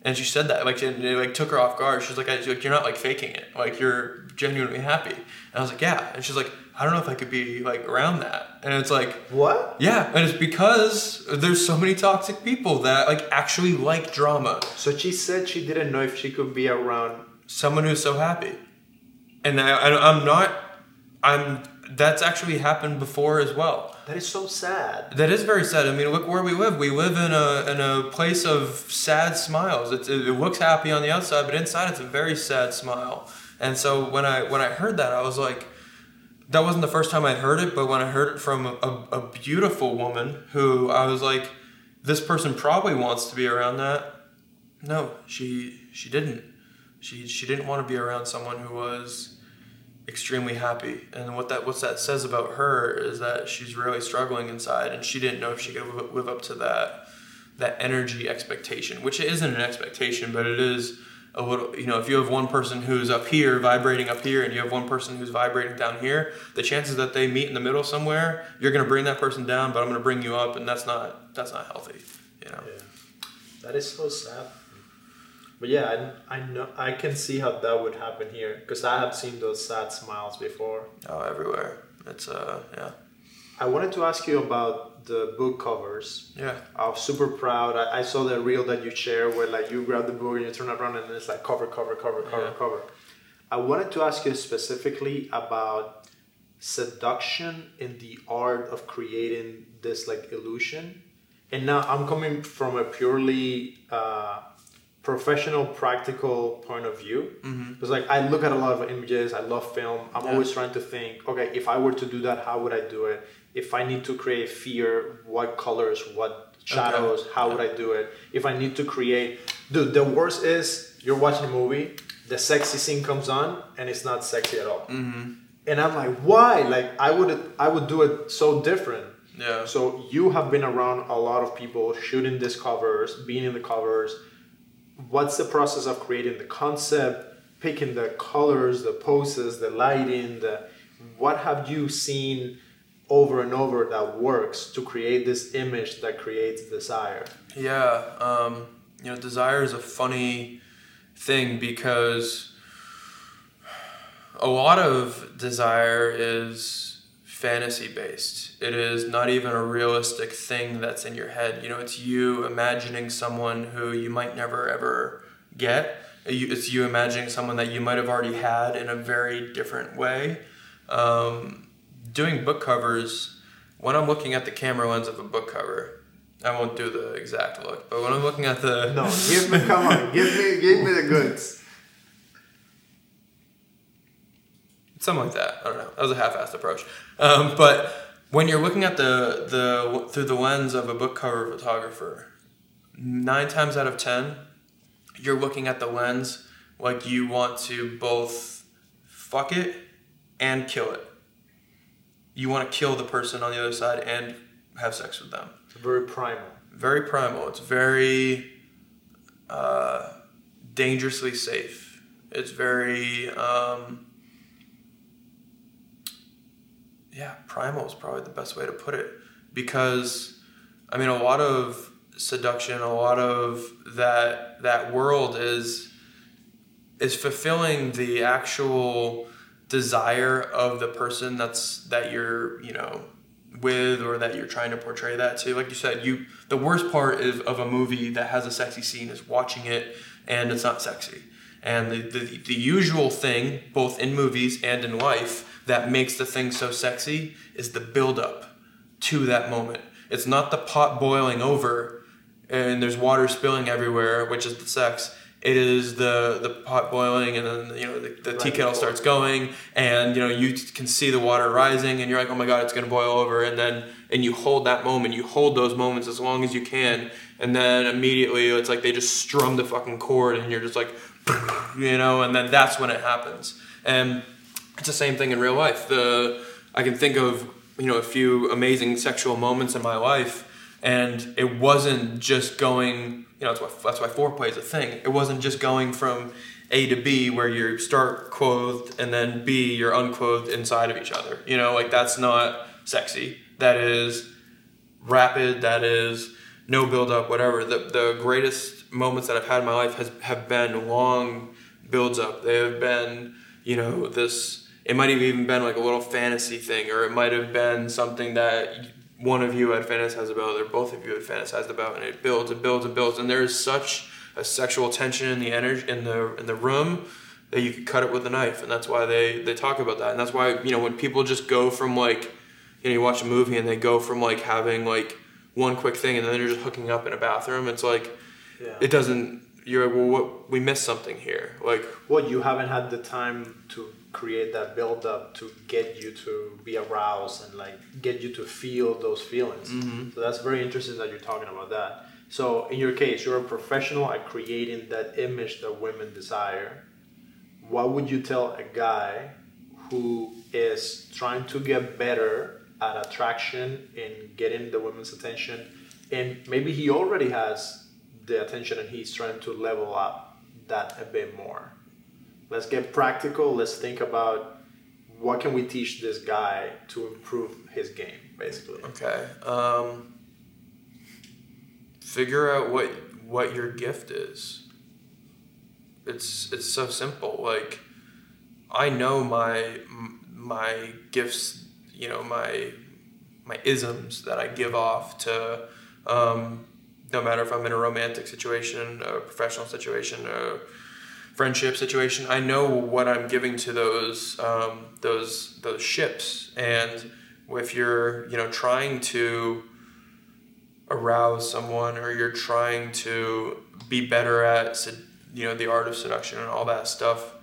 And she said that, like, it, it like took her off guard. She's like, I, she's like, you're not like faking it. Like you're genuinely happy. And I was like, yeah. And she's like, I don't know if I could be like around that. And it's like, what? Yeah. And it's because there's so many toxic people that like actually like drama. So she said she didn't know if she could be around someone who's so happy. And I, I, I'm not, I'm, that's actually happened before as well. That is so sad. That is very sad. I mean, look where we live. We live in a in a place of sad smiles. It's, it looks happy on the outside, but inside it's a very sad smile. And so when I when I heard that, I was like, that wasn't the first time I heard it, but when I heard it from a, a beautiful woman who I was like, this person probably wants to be around that. No, she she didn't. She she didn't want to be around someone who was extremely happy. And what that what that says about her is that she's really struggling inside, and she didn't know if she could live up to that that energy expectation, which isn't an expectation, but it is a little, you know, if you have one person who's up here vibrating up here and you have one person who's vibrating down here, the chances that they meet in the middle somewhere, you're going to bring that person down, but I'm going to bring you up, and that's not that's not healthy, you know. Yeah. That is so sad. But yeah, I, I know I can see how that would happen here, because I have seen those sad smiles before. Oh, everywhere. It's uh yeah. I wanted to ask you about the book covers. Yeah. I'm super proud. I, I saw the reel that you share where like you grab the book and you turn around and it's like cover, cover, cover, cover, yeah. cover. I wanted to ask you specifically about seduction in the art of creating this like illusion. And now I'm coming from a purely uh professional, practical point of view. Mm-hmm. Because like I look at a lot of images, I love film. I'm yeah. always trying to think, okay, if I were to do that, how would I do it? If I need to create fear, what colors, what shadows, okay. how yeah. would I do it? If I need to create, dude, the worst is you're watching a movie, the sexy scene comes on and it's not sexy at all. Mm-hmm. And I'm like, why? Like I would, I would do it so different. Yeah. So you have been around a lot of people shooting these covers, being in the covers. What's the process of creating the concept, picking the colors, the poses, the lighting, the, what have you seen over and over that works to create this image that creates desire? Yeah, um, you know, desire is a funny thing, because a lot of desire is fantasy based. It is not even a realistic thing that's in your head. You know, it's you imagining someone who you might never ever get. It's you imagining someone that you might have already had in a very different way. Um, doing book covers, when I'm looking at the camera lens of a book cover, I won't do the exact look, but when I'm looking at the... No, give me, come on, give me, give me the goods. Something like that. I don't know. That was a half-assed approach. Um, but when you're looking at the the through the lens of a book cover photographer, nine times out of ten, you're looking at the lens like you want to both fuck it and kill it. You want to kill the person on the other side and have sex with them. It's very primal. Very primal. It's very uh, dangerously safe. It's very... Um, yeah, primal is probably the best way to put it. Because, I mean, a lot of seduction, a lot of that that world is is fulfilling the actual desire of the person that's that you're, you know, with or that you're trying to portray that to. Like you said, you the worst part is of a movie that has a sexy scene is watching it and it's not sexy. And the, the, the usual thing, both in movies and in life, that makes the thing so sexy is the build-up to that moment. It's not the pot boiling over and there's water spilling everywhere, which is the sex. It is the, the pot boiling and then, you know, the, the tea kettle starts going and, you know, you can see the water rising and you're like, oh my God, it's going to boil over. And then, and you hold that moment, you hold those moments as long as you can. And then immediately it's like they just strum the fucking chord and you're just like, you know, and then that's when it happens. And it's the same thing in real life. The, I can think of, you know, a few amazing sexual moments in my life. And it wasn't just going, you know, that's why, that's why foreplay is a thing. It wasn't just going from A to B where you start clothed and then B, you're unclothed inside of each other. You know, like that's not sexy. That is rapid. That is no buildup, whatever. The the greatest moments that I've had in my life has have been long builds up. They have been, you know, this, it might have even been like a little fantasy thing, or it might have been something that one of you had fantasized about, or both of you had fantasized about, and it builds and builds and builds, and there is such a sexual tension in the energy in the in the room that you could cut it with a knife, and that's why they, they talk about that, and that's why, you know, when people just go from like, you know, you watch a movie and they go from like having like one quick thing and then you're just hooking up in a bathroom, it's like, yeah. It doesn't. You're like, well, what, we missed something here. Like, well, you haven't had the time to create that build up to get you to be aroused and like get you to feel those feelings. Mm-hmm. So that's very interesting that you're talking about that. So in your case, you're a professional at creating that image that women desire. What would you tell a guy who is trying to get better at attraction and getting the women's attention, and maybe he already has the attention and he's trying to level up that a bit more? Let's get practical. Let's think about what can we teach this guy to improve his game, basically. Okay. Um, figure out what what your gift is. It's it's so simple. Like, I know my my gifts. You know, my my isms that I give off to. Um, no matter if I'm in a romantic situation, a professional situation, a friendship situation, I know what I'm giving to those um, those those ships. And if you're, you know, trying to arouse someone, or you're trying to be better at, you know, the art of seduction and all that stuff,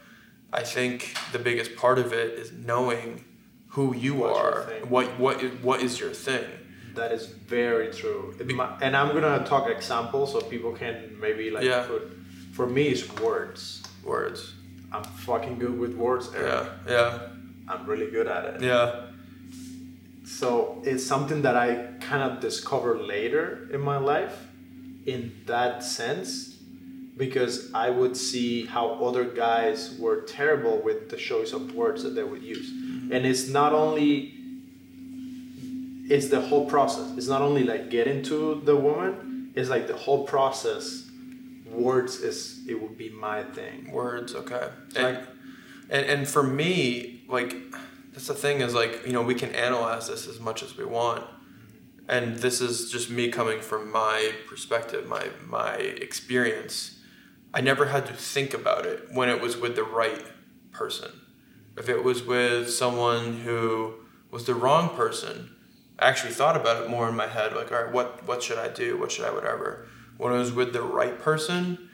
I think the biggest part of it is knowing who you What's are, what what what is your thing. That is very true. And I'm gonna talk examples so people can maybe like yeah. put. For me, it's words. Words. I'm fucking good with words, Eric. Yeah, yeah. I'm really good at it. Yeah. So it's something that I kind of discovered later in my life in that sense, because I would see how other guys were terrible with the choice of words that they would use. Mm-hmm. And it's not only, it's the whole process. It's not only like getting to the woman, it's like the whole process. Words is, it would be my thing. Words, okay. Like, and, and and for me, like, that's the thing is, like, you know, we can analyze this as much as we want. And this is just me coming from my perspective, my my experience. I never had to think about it when it was with the right person. If it was with someone who was the wrong person, I actually thought about it more in my head, like, all right, what, what should I do? What should I, whatever. When I was with the right person,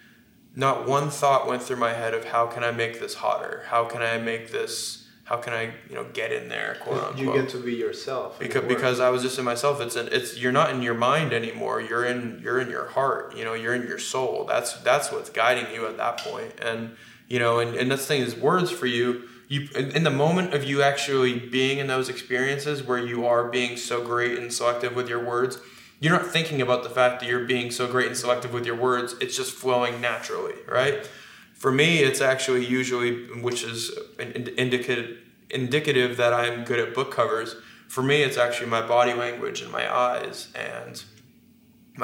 not one thought went through my head of how can I make this hotter? How can I make this, how can I, you know, get in there, quote unquote. You get to be yourself. Because because I was just in myself. It's an, it's you're not in your mind anymore. You're in you're in your heart. You know, you're in your soul. That's that's what's guiding you at that point. And you know, and and that's the thing is words for you. You in the moment of you actually being in those experiences where you are being so great and selective with your words, you're not thinking about the fact that you're being so great and selective with your words. It's just flowing naturally, right? For me, it's actually usually, which is indicative indicative that I'm good at book covers. For me, it's actually my body language and my eyes and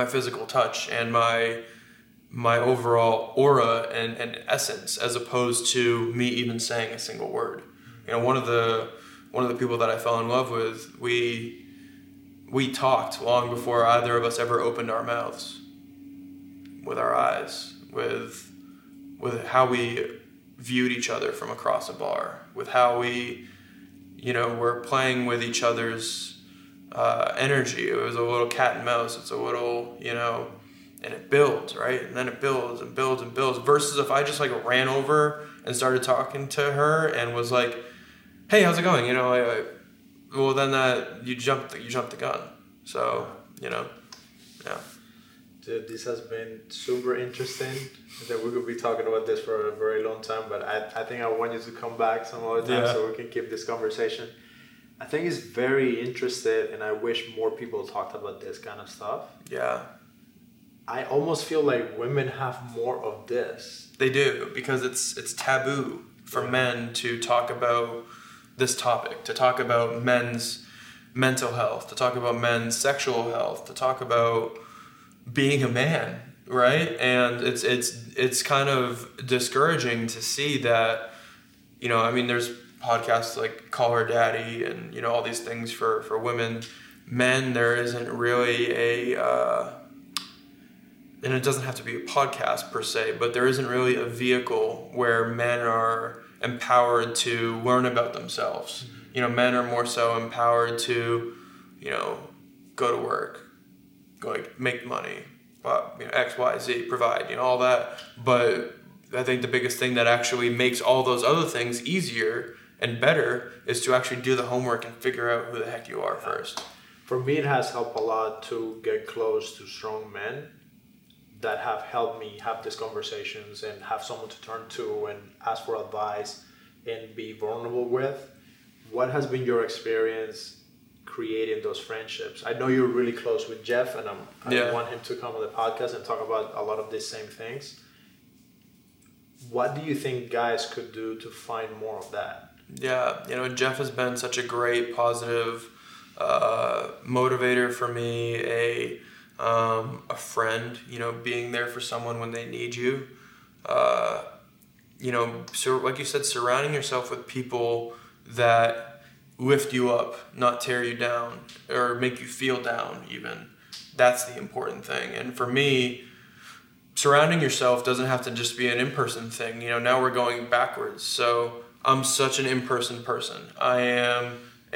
my physical touch and my my overall aura and, and essence, as opposed to me even saying a single word. You know, one of the one of the people that I fell in love with, we we talked long before either of us ever opened our mouths, with our eyes, with. with how we viewed each other from across a bar, with how we, you know, were playing with each other's uh, energy. It was a little cat and mouse. It's a little, you know, and it builds, right? And then it builds and builds and builds. Versus if I just like ran over and started talking to her and was like, hey, how's it going? You know, I, I, well then that you jumped, you jumped the gun. So, you know, yeah. Dude, this has been super interesting. That we could be talking about this for a very long time, but I, I think I want you to come back some other time yeah. so we can keep this conversation. I think it's very interesting, and I wish more people talked about this kind of stuff. Yeah. I almost feel like women have more of this. They do, because it's it's taboo for yeah. men to talk about this topic, to talk about men's mental health, to talk about men's sexual health, to talk about being a man, right? And it's it's it's kind of discouraging to see that, you know, I mean, there's podcasts like Call Her Daddy and, you know, all these things for, for women. Men, there isn't really a, uh, and it doesn't have to be a podcast per se, but there isn't really a vehicle where men are empowered to learn about themselves. Mm-hmm. You know, men are more so empowered to, you know, go to work, go like make money, but, you know, X, Y, Z, provide, you know, all that. But I think the biggest thing that actually makes all those other things easier and better is to actually do the homework and figure out who the heck you are first. For me, it has helped a lot to get close to strong men that have helped me have these conversations and have someone to turn to and ask for advice and be vulnerable with. What has been your experience creating those friendships? I know you're really close with Jeff, and I'm, I yeah. want him to come on the podcast and talk about a lot of these same things. What do you think guys could do to find more of that? Yeah, you know, Jeff has been such a great positive uh, motivator for me, a um, a friend, you know, being there for someone when they need you. Uh, you know, so like you said, surrounding yourself with people that lift you up, not tear you down or make you feel down even. That's the important thing. And for me, surrounding yourself doesn't have to just be an in-person thing. You know, now we're going backwards. So I'm such an in-person person. I am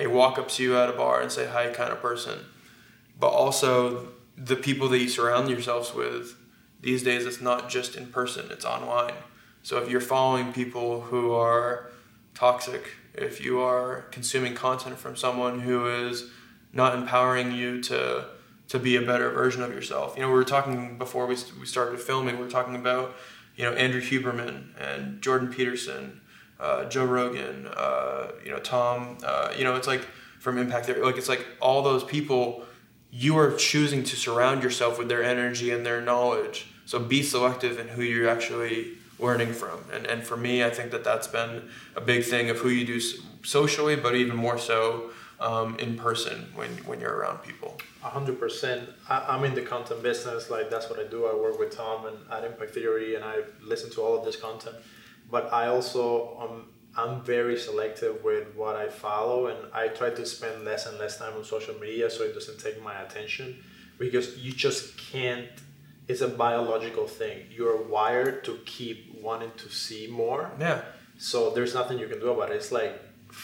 a walk up to you at a bar and say hi kind of person. But also the people that you surround yourselves with these days, it's not just in person, it's online. So if you're following people who are toxic, if you are consuming content from someone who is not empowering you to to be a better version of yourself. You know, we were talking before we we started filming, we were talking about, you know, Andrew Huberman and Jordan Peterson, uh, Joe Rogan, uh, you know, Tom, uh, you know, it's like from Impact Theory, like it's like all those people, you are choosing to surround yourself with their energy and their knowledge. So be selective in who you're actually learning from. And and for me, I think that that's been a big thing of who you do socially, but even more so um, in person when when you're around people. one hundred percent. I'm in the content business. Like, that's what I do. I work with Tom and at Impact Theory, and I listen to all of this content. But I also, um, I'm very selective with what I follow, and I try to spend less and less time on social media so it doesn't take my attention, because you just can't. It's a biological thing. You're wired to keep wanting to see more. Yeah. So there's nothing you can do about it. It's like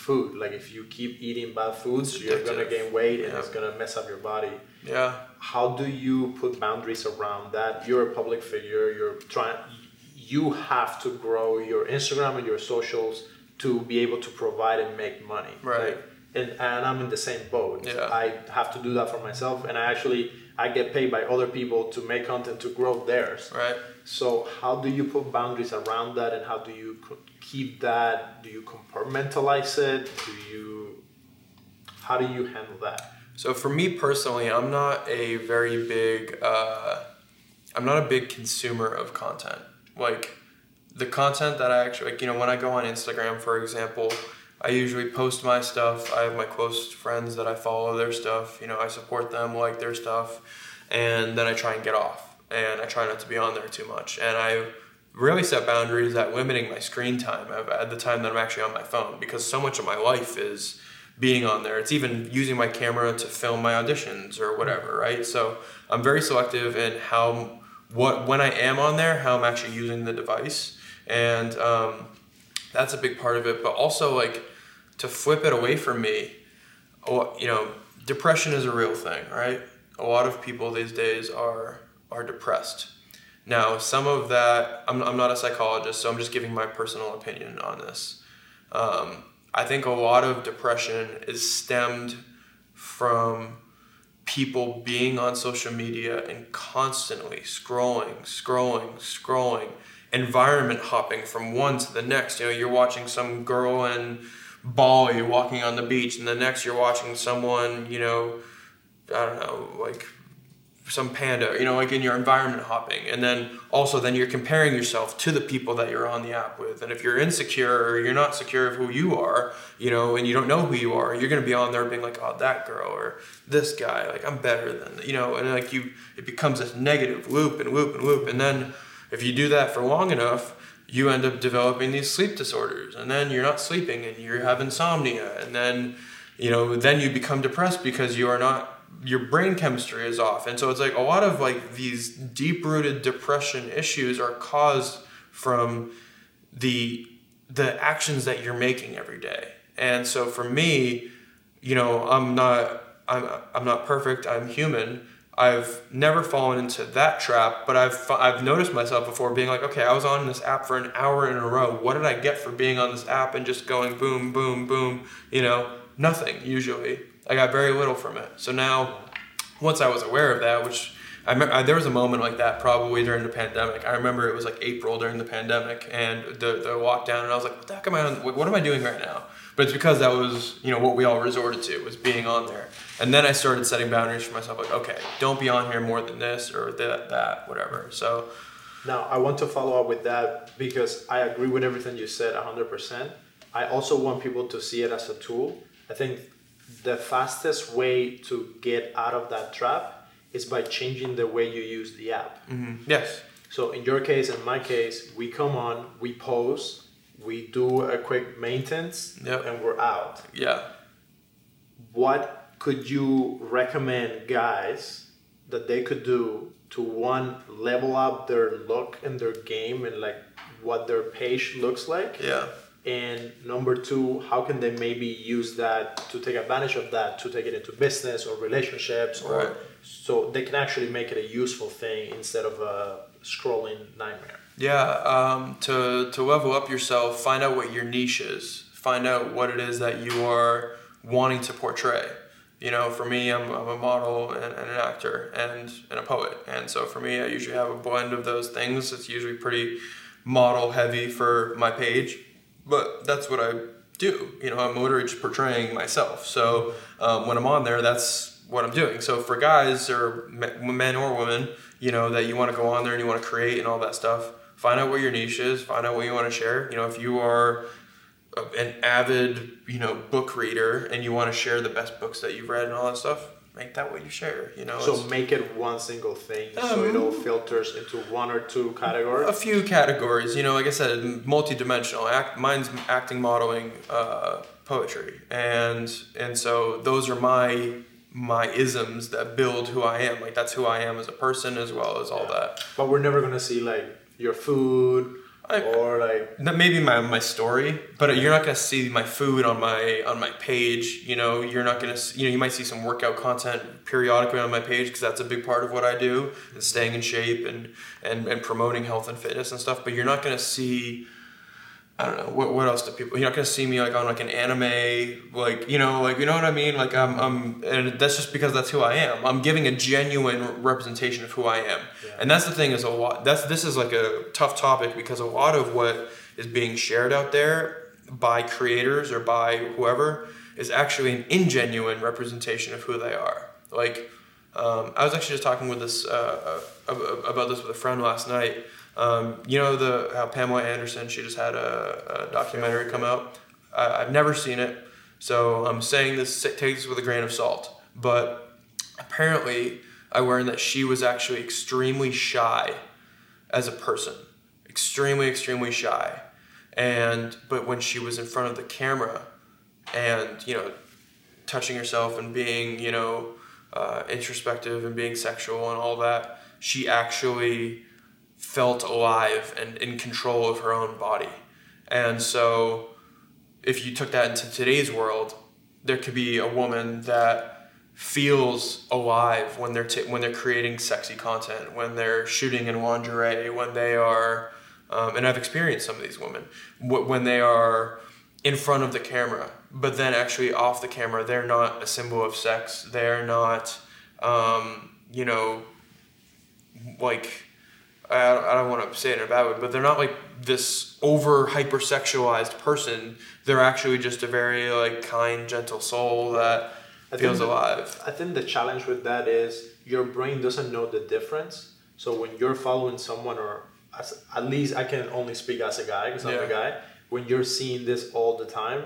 food. Like, if you keep eating bad foods, you're going to gain weight and yeah. it's going to mess up your body. Yeah. How do you put boundaries around that? You're a public figure. You're trying. You have to grow your Instagram and your socials to be able to provide and make money. Right. Like, and, and I'm in the same boat. Yeah. I have to do that for myself, and I actually I get paid by other people to make content to grow theirs. Right. So how do you put boundaries around that, and how do you keep that? Do you compartmentalize it? Do you? How do you handle that? So for me personally, I'm not a very big. Uh, I'm not a big consumer of content. Like the content that I actually, like, you know, when I go on Instagram, for example, I usually post my stuff. I have my close friends that I follow their stuff. You know, I support them, like their stuff. And then I try and get off. And I try not to be on there too much. And I really set boundaries at limiting my screen time at the time that I'm actually on my phone, because so much of my life is being on there. It's even using my camera to film my auditions or whatever, right? So I'm very selective in how, what, when I am on there, how I'm actually using the device. And um, that's a big part of it. But also, like, to flip it away from me, you know, depression is a real thing, right? A lot of people these days are are depressed. Now, some of that, I'm, I'm not a psychologist, so I'm just giving my personal opinion on this. Um, I think a lot of depression is stemmed from people being on social media and constantly scrolling, scrolling, scrolling, environment hopping from one to the next. You know, you're watching some girl in Bali walking on the beach, and the next you're watching someone, you know, I don't know, like some panda, you know, like in your environment hopping. And then also then you're comparing yourself to the people that you're on the app with. And if you're insecure or you're not secure of who you are, you know, and you don't know who you are, you're going to be on there being like, oh, that girl or this guy, like I'm better than, you know, and like you, it becomes this negative loop and loop and loop. And then if you do that for long enough, you end up developing these sleep disorders, and then you're not sleeping and you have insomnia. And then, you know, then you become depressed because you are not, your brain chemistry is off. And so it's like a lot of like these deep-rooted depression issues are caused from the the actions that you're making every day. And so for me, you know, I'm not I'm I'm not perfect. I'm human. I've never fallen into that trap, but I've I've noticed myself before being like, okay, I was on this app for an hour in a row. What did I get for being on this app and just going boom, boom, boom? You know, nothing usually. I got very little from it. So now, once I was aware of that, which I remember, I, there was a moment like that probably during the pandemic. I remember it was like April during the pandemic and the, the lockdown, and I was like, what the heck am I on, what, what am I doing right now? But it's because that was, you know, what we all resorted to, was being on there. And then I started setting boundaries for myself, like, okay, don't be on here more than this or that, that, whatever. So now I want to follow up with that, because I agree with everything you said one hundred percent. I also want people to see it as a tool. I think the fastest way to get out of that trap is by changing the way you use the app. Mm-hmm. Yes. So in your case, in my case, we come on, we pause, we do a quick maintenance, yep, and we're out. Yeah. What could you recommend guys that they could do to, one, level up their look and their game and like what their page looks like? Yeah. And number two, how can they maybe use that to take advantage of that, to take it into business or relationships, or right, so they can actually make it a useful thing instead of a scrolling nightmare? Yeah, um, to, to level up yourself, find out what your niche is. Find out what it is that you are wanting to portray. You know, for me, I'm, I'm a model and, and an actor and, and a poet. And so for me, I usually have a blend of those things. It's usually pretty model heavy for my page. But that's what I do. You know, I'm literally portraying myself. So um, when I'm on there, that's what I'm doing. So for guys or men or women, you know, that you want to go on there and you want to create and all that stuff, find out what your niche is, find out what you want to share. You know, if you are an avid, you know, book reader and you want to share the best books that you've read and all that stuff, make that what you share, you know. So make it one single thing, um, so it all filters into one or two categories. A few categories, you know. Like I said, multi-dimensional. Act, mine's acting, modeling, uh, poetry, and and so those are my my isms that build who I am. Like that's who I am as a person, as well as all yeah. that. But we're never gonna see like your food. I, or like maybe my, my story, but you're not gonna see my food on my on my page. You know, you're not gonna see, you know, you might see some workout content periodically on my page, because that's a big part of what I do, and staying in shape and, and and promoting health and fitness and stuff. But you're not gonna see I don't know, what what else do people, you're not gonna see me like on like an anime, like, you know, like, you know what I mean? Like I'm, I'm, and that's just because that's who I am. I'm giving a genuine representation of who I am. Yeah. And that's the thing is a lot, that's, this is like a tough topic because a lot of what is being shared out there by creators or by whoever is actually an ingenuine representation of who they are. Like, um, I was actually just talking with this, uh, about this with a friend last night. Um, you know the how Pamela Anderson, she just had a, a documentary come out. I, I've never seen it, so I'm saying this, take this with a grain of salt. But apparently, I learned that she was actually extremely shy as a person, extremely, extremely shy. And but when she was in front of the camera, and you know, touching herself and being you know uh, introspective and being sexual and all that, she actually felt alive and in control of her own body. And so if you took that into today's world, there could be a woman that feels alive when they're t- when they're creating sexy content, when they're shooting in lingerie, when they are, um, and I've experienced some of these women, wh- when they are in front of the camera, but then actually off the camera, they're not a symbol of sex. They're not, um, you know, like... I don't want to say it in a bad way, but they're not like this over hypersexualized person. They're actually just a very like kind, gentle soul that feels alive. I think the challenge with that is your brain doesn't know the difference. So when you're following someone, or as, at least I can only speak as a guy because I'm yeah. a guy. When you're seeing this all the time,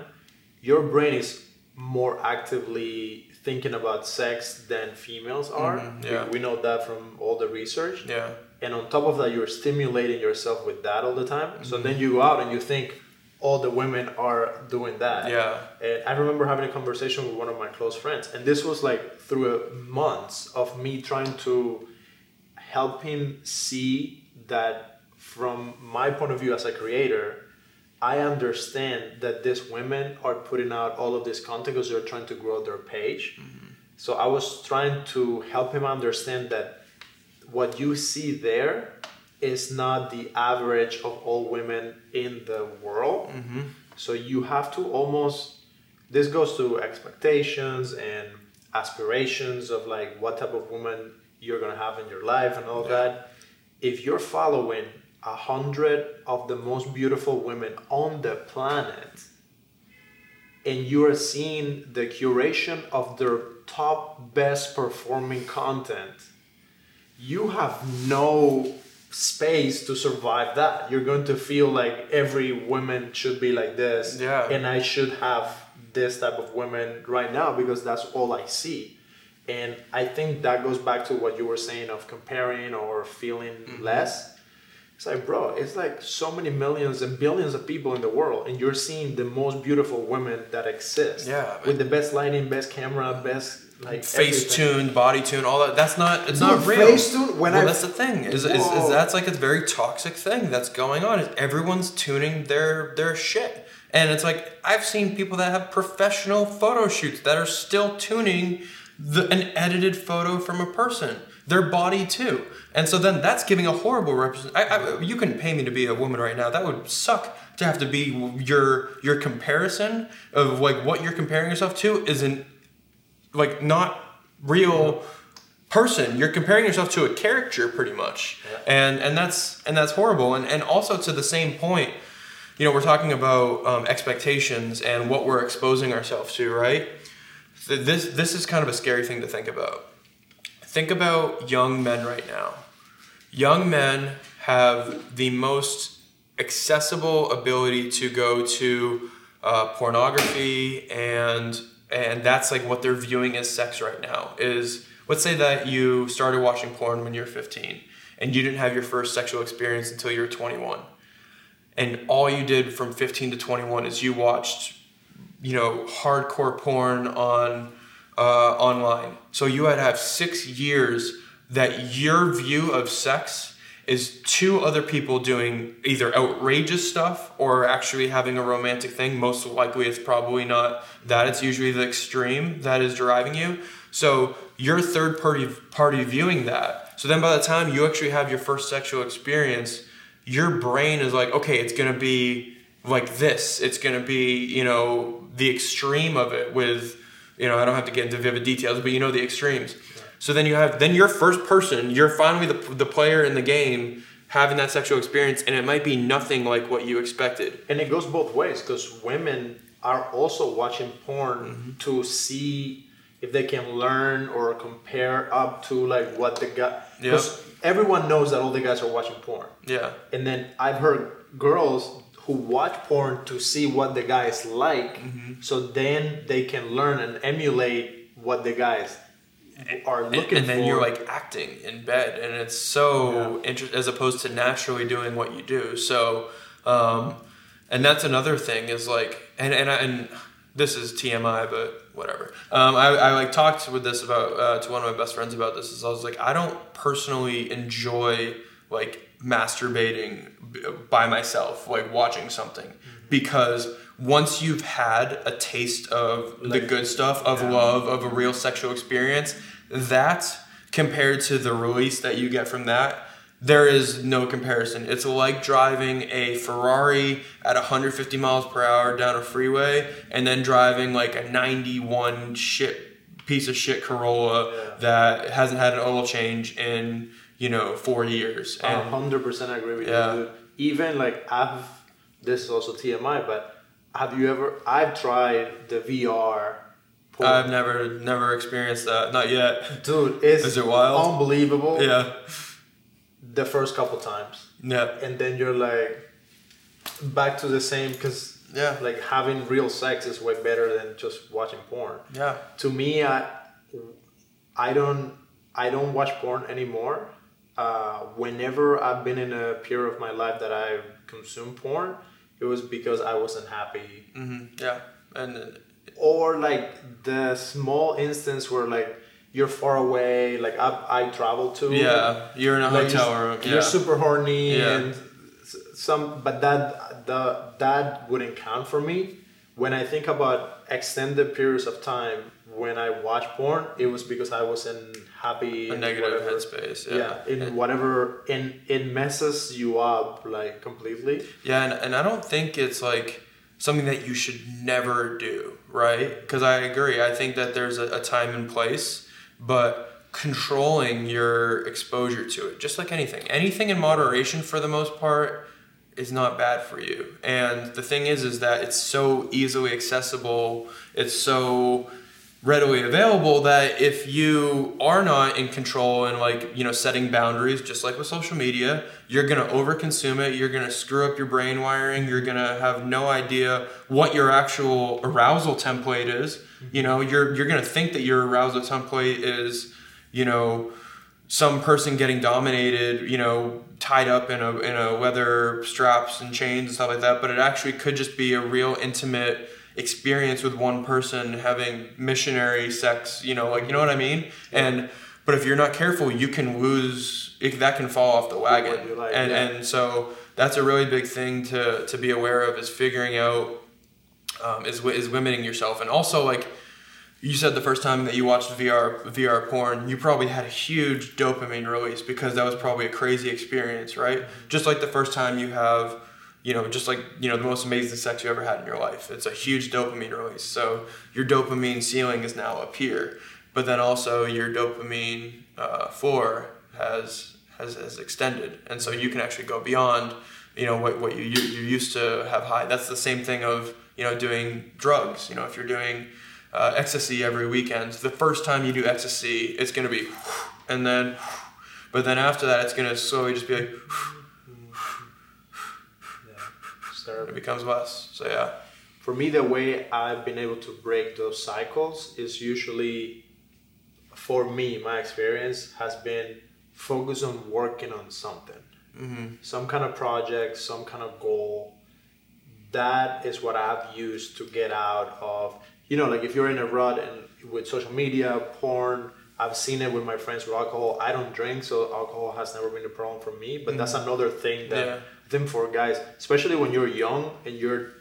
your brain is more actively thinking about sex than females are. Mm-hmm, yeah. we, we know that from all the research. Yeah. And on top of that, you're stimulating yourself with that all the time. Mm-hmm. So then you go out and you think all the women are doing that. Yeah. And I remember having a conversation with one of my close friends. And this was like through months of me trying to help him see that from my point of view as a creator, I understand that these women are putting out all of this content because they're trying to grow their page. Mm-hmm. So I was trying to help him understand that what you see there is not the average of all women in the world. Mm-hmm. So you have to almost, this goes to expectations and aspirations of like what type of woman you're gonna have in your life and all yeah. that. If you're following a hundred of the most beautiful women on the planet and you are seeing the curation of their top best performing content, you have no space to survive that. You're going to feel like every woman should be like this. Yeah. And I should have this type of women right now because that's all I see. And I think that goes back to what you were saying of comparing or feeling mm-hmm. less. It's like, bro, it's like so many millions and billions of people in the world and you're seeing the most beautiful women that exist. Yeah, with the best lighting, best camera, best... like face tuned, body tuned, all that. That's not. It's no, not real. Face tuned. When well, I, that's the thing. Is, is, is, is that's like a very toxic thing that's going on. Is everyone's tuning their their shit, and it's like I've seen people that have professional photo shoots that are still tuning the, an edited photo from a person, their body too, and so then that's giving a horrible representation. You couldn't pay me to be a woman right now. That would suck. To have to be your your comparison of like what you're comparing yourself to is an like not real person. You're comparing yourself to a character pretty much. Yeah. And and that's and that's horrible. And and also to the same point, you know, we're talking about um, expectations and what we're exposing ourselves to, right? This this is kind of a scary thing to think about. Think about young men right now. Young men have the most accessible ability to go to uh, pornography and And that's like what they're viewing as sex right now is, let's say that you started watching porn when you were fifteen and you didn't have your first sexual experience until you were twenty-one. And all you did from fifteen to twenty-one is you watched, you know, hardcore porn on uh, online. So you had to have six years that your view of sex is two other people doing either outrageous stuff or actually having a romantic thing. Most likely it's probably not that. It's usually the extreme that is driving you. So you're third party party viewing that. So then by the time you actually have your first sexual experience, your brain is like, okay, it's going to be like this. It's going to be, you know, the extreme of it with, you know, I don't have to get into vivid details, but you know the extremes. Right. So then you have, then you're first person, you're finally the the player in the game having that sexual experience, and it might be nothing like what you expected. And it goes both ways, because women are also watching porn mm-hmm. to see if they can learn or compare up to like what the guy, because yep. everyone knows that all the guys are watching porn. Yeah. And then I've heard girls who watch porn to see what the guy is like, mm-hmm. so then they can learn and emulate what the guys are looking for. And then for. You're like acting in bed, and it's so yeah. interesting as opposed to naturally doing what you do. So, um, and that's another thing is like, and and I, and this is T M I, but whatever. Um, I, I like talked with this about uh, to one of my best friends about this. Is I was like, I don't personally enjoy like masturbating by myself, like watching something, mm-hmm. because once you've had a taste of like, the good stuff, of yeah. love, of a real sexual experience, that compared to the release that you get from that, there is no comparison. It's like driving a Ferrari at one hundred fifty miles per hour down a freeway and then driving like a ninety-one shit piece of shit Corolla yeah. that hasn't had an oil change in, you know, four years. I one hundred percent agree with yeah. you. Even like I've, this is also T M I, but have you ever, I've tried the V R porn. I've never, never experienced that. Not yet. Dude, it's is it wild? Unbelievable. Yeah. The first couple times. Yeah. And then you're like back to the same, because yeah. like having real sex is way better than just watching porn. Yeah. To me, I, I don't, I don't watch porn anymore. Uh, whenever I've been in a period of my life that I consumed porn, it was because I wasn't happy. Mm-hmm. Yeah, and uh, or like the small instance where like you're far away, like I I traveled to. Yeah, you're in a like hotel room. Yeah. You're super horny, yeah. and some, but that the that wouldn't count for me. When I think about extended periods of time when I watch porn, it was because I wasn't happy. A negative whatever. headspace. Yeah. yeah in and, whatever, and it messes you up like completely. Yeah, and, and I don't think it's like something that you should never do, right? Because I agree. I think that there's a, a time and place, but controlling your exposure to it, just like anything. Anything in moderation for the most part is not bad for you. And the thing is, is that it's so easily accessible. It's so readily available that if you are not in control and like, you know, setting boundaries, just like with social media, you're going to overconsume it. You're going to screw up your brain wiring. You're going to have no idea what your actual arousal template is. You know, you're, you're going to think that your arousal template is, you know, some person getting dominated, you know, tied up in a, in a leather straps and chains and stuff like that. But it actually could just be a real intimate experience with one person having missionary sex, you know, like, you know what I mean? Yeah. And, but if you're not careful, you can lose, it, that can fall off the wagon. Like, and yeah. and so that's a really big thing to, to be aware of, is figuring out, um, is, is limiting yourself. And also, like you said, the first time that you watched V R, V R porn, you probably had a huge dopamine release because that was probably a crazy experience, right? Mm-hmm. Just like the first time you have, you know, just like, you know, the most amazing sex you ever had in your life. It's a huge dopamine release. So your dopamine ceiling is now up here, but then also your dopamine uh, floor has, has has extended, and so you can actually go beyond, you know, what what you you, you used to have high. That's the same thing of, you know, doing drugs. You know, if you're doing uh, ecstasy every weekend, the first time you do ecstasy, it's gonna be, and then, but then after that, it's gonna slowly just be like. It becomes less. So yeah. For me, the way I've been able to break those cycles is usually, for me, my experience has been focus on working on something, mm-hmm. some kind of project, some kind of goal. That is what I've used to get out of, you know, like if you're in a rut and with social media, porn, I've seen it with my friends with alcohol. I don't drink, so alcohol has never been a problem for me, but mm-hmm. that's another thing that... Yeah. Them for guys, especially when you're young and you're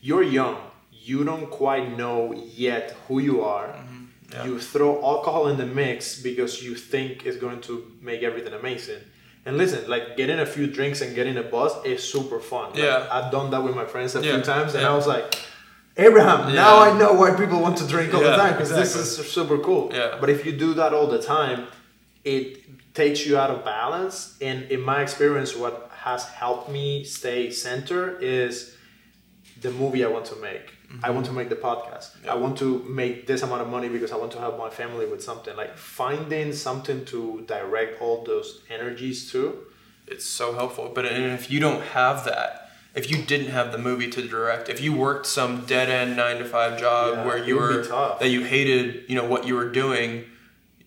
you're young, you don't quite know yet who you are. Mm-hmm. Yeah. You throw alcohol in the mix because you think it's going to make everything amazing, And listen, like getting a few drinks and getting a buzz is super fun. Yeah. Like, I've done that with my friends a yeah. few times, and yeah. I was like, Abraham, yeah. now I know why people want to drink all yeah, the time, because exactly. this is super cool. Yeah. But if you do that all the time, it takes you out of balance. And in my experience, what has helped me stay centered is the movie I want to make. Mm-hmm. I want to make the podcast. Yeah. I want to make this amount of money because I want to help my family with something. Like finding something to direct all those energies to. It's so helpful. But if you don't have that, if you didn't have the movie to direct, if you worked some dead end nine to five job yeah, where you were that you hated, you know, what you were doing,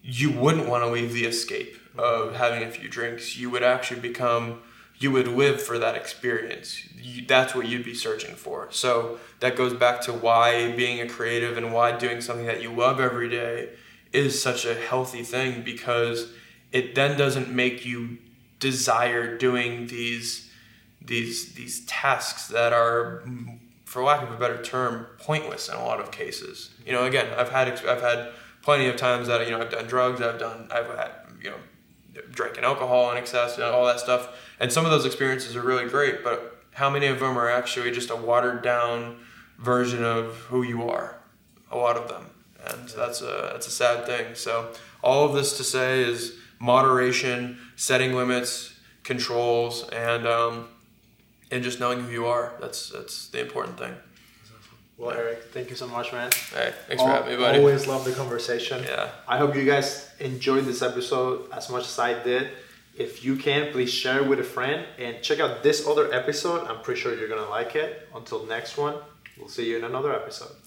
you wouldn't want to leave the escape of having a few drinks. You would actually become, you would live for that experience. You, that's what you'd be searching for. So that goes back to why being a creative and why doing something that you love every day is such a healthy thing, because it then doesn't make you desire doing these these these tasks that are, for lack of a better term, pointless in a lot of cases. You know, again, I've had I've had plenty of times that, you know, I've done drugs, I've done I've had, you know, drinking alcohol in excess and all that stuff. And some of those experiences are really great, but how many of them are actually just a watered down version of who you are? A lot of them. And that's a that's a sad thing. So all of this to say is moderation, setting limits, controls, and um and just knowing who you are. That's that's the important thing. Well, Eric, thank you so much, man. Hey, thanks All, for having me, buddy. Always love the conversation. Yeah. I hope you guys enjoyed this episode as much as I did. If you can, please share it with a friend. And check out this other episode. I'm pretty sure you're going to like it. Until next one, we'll see you in another episode.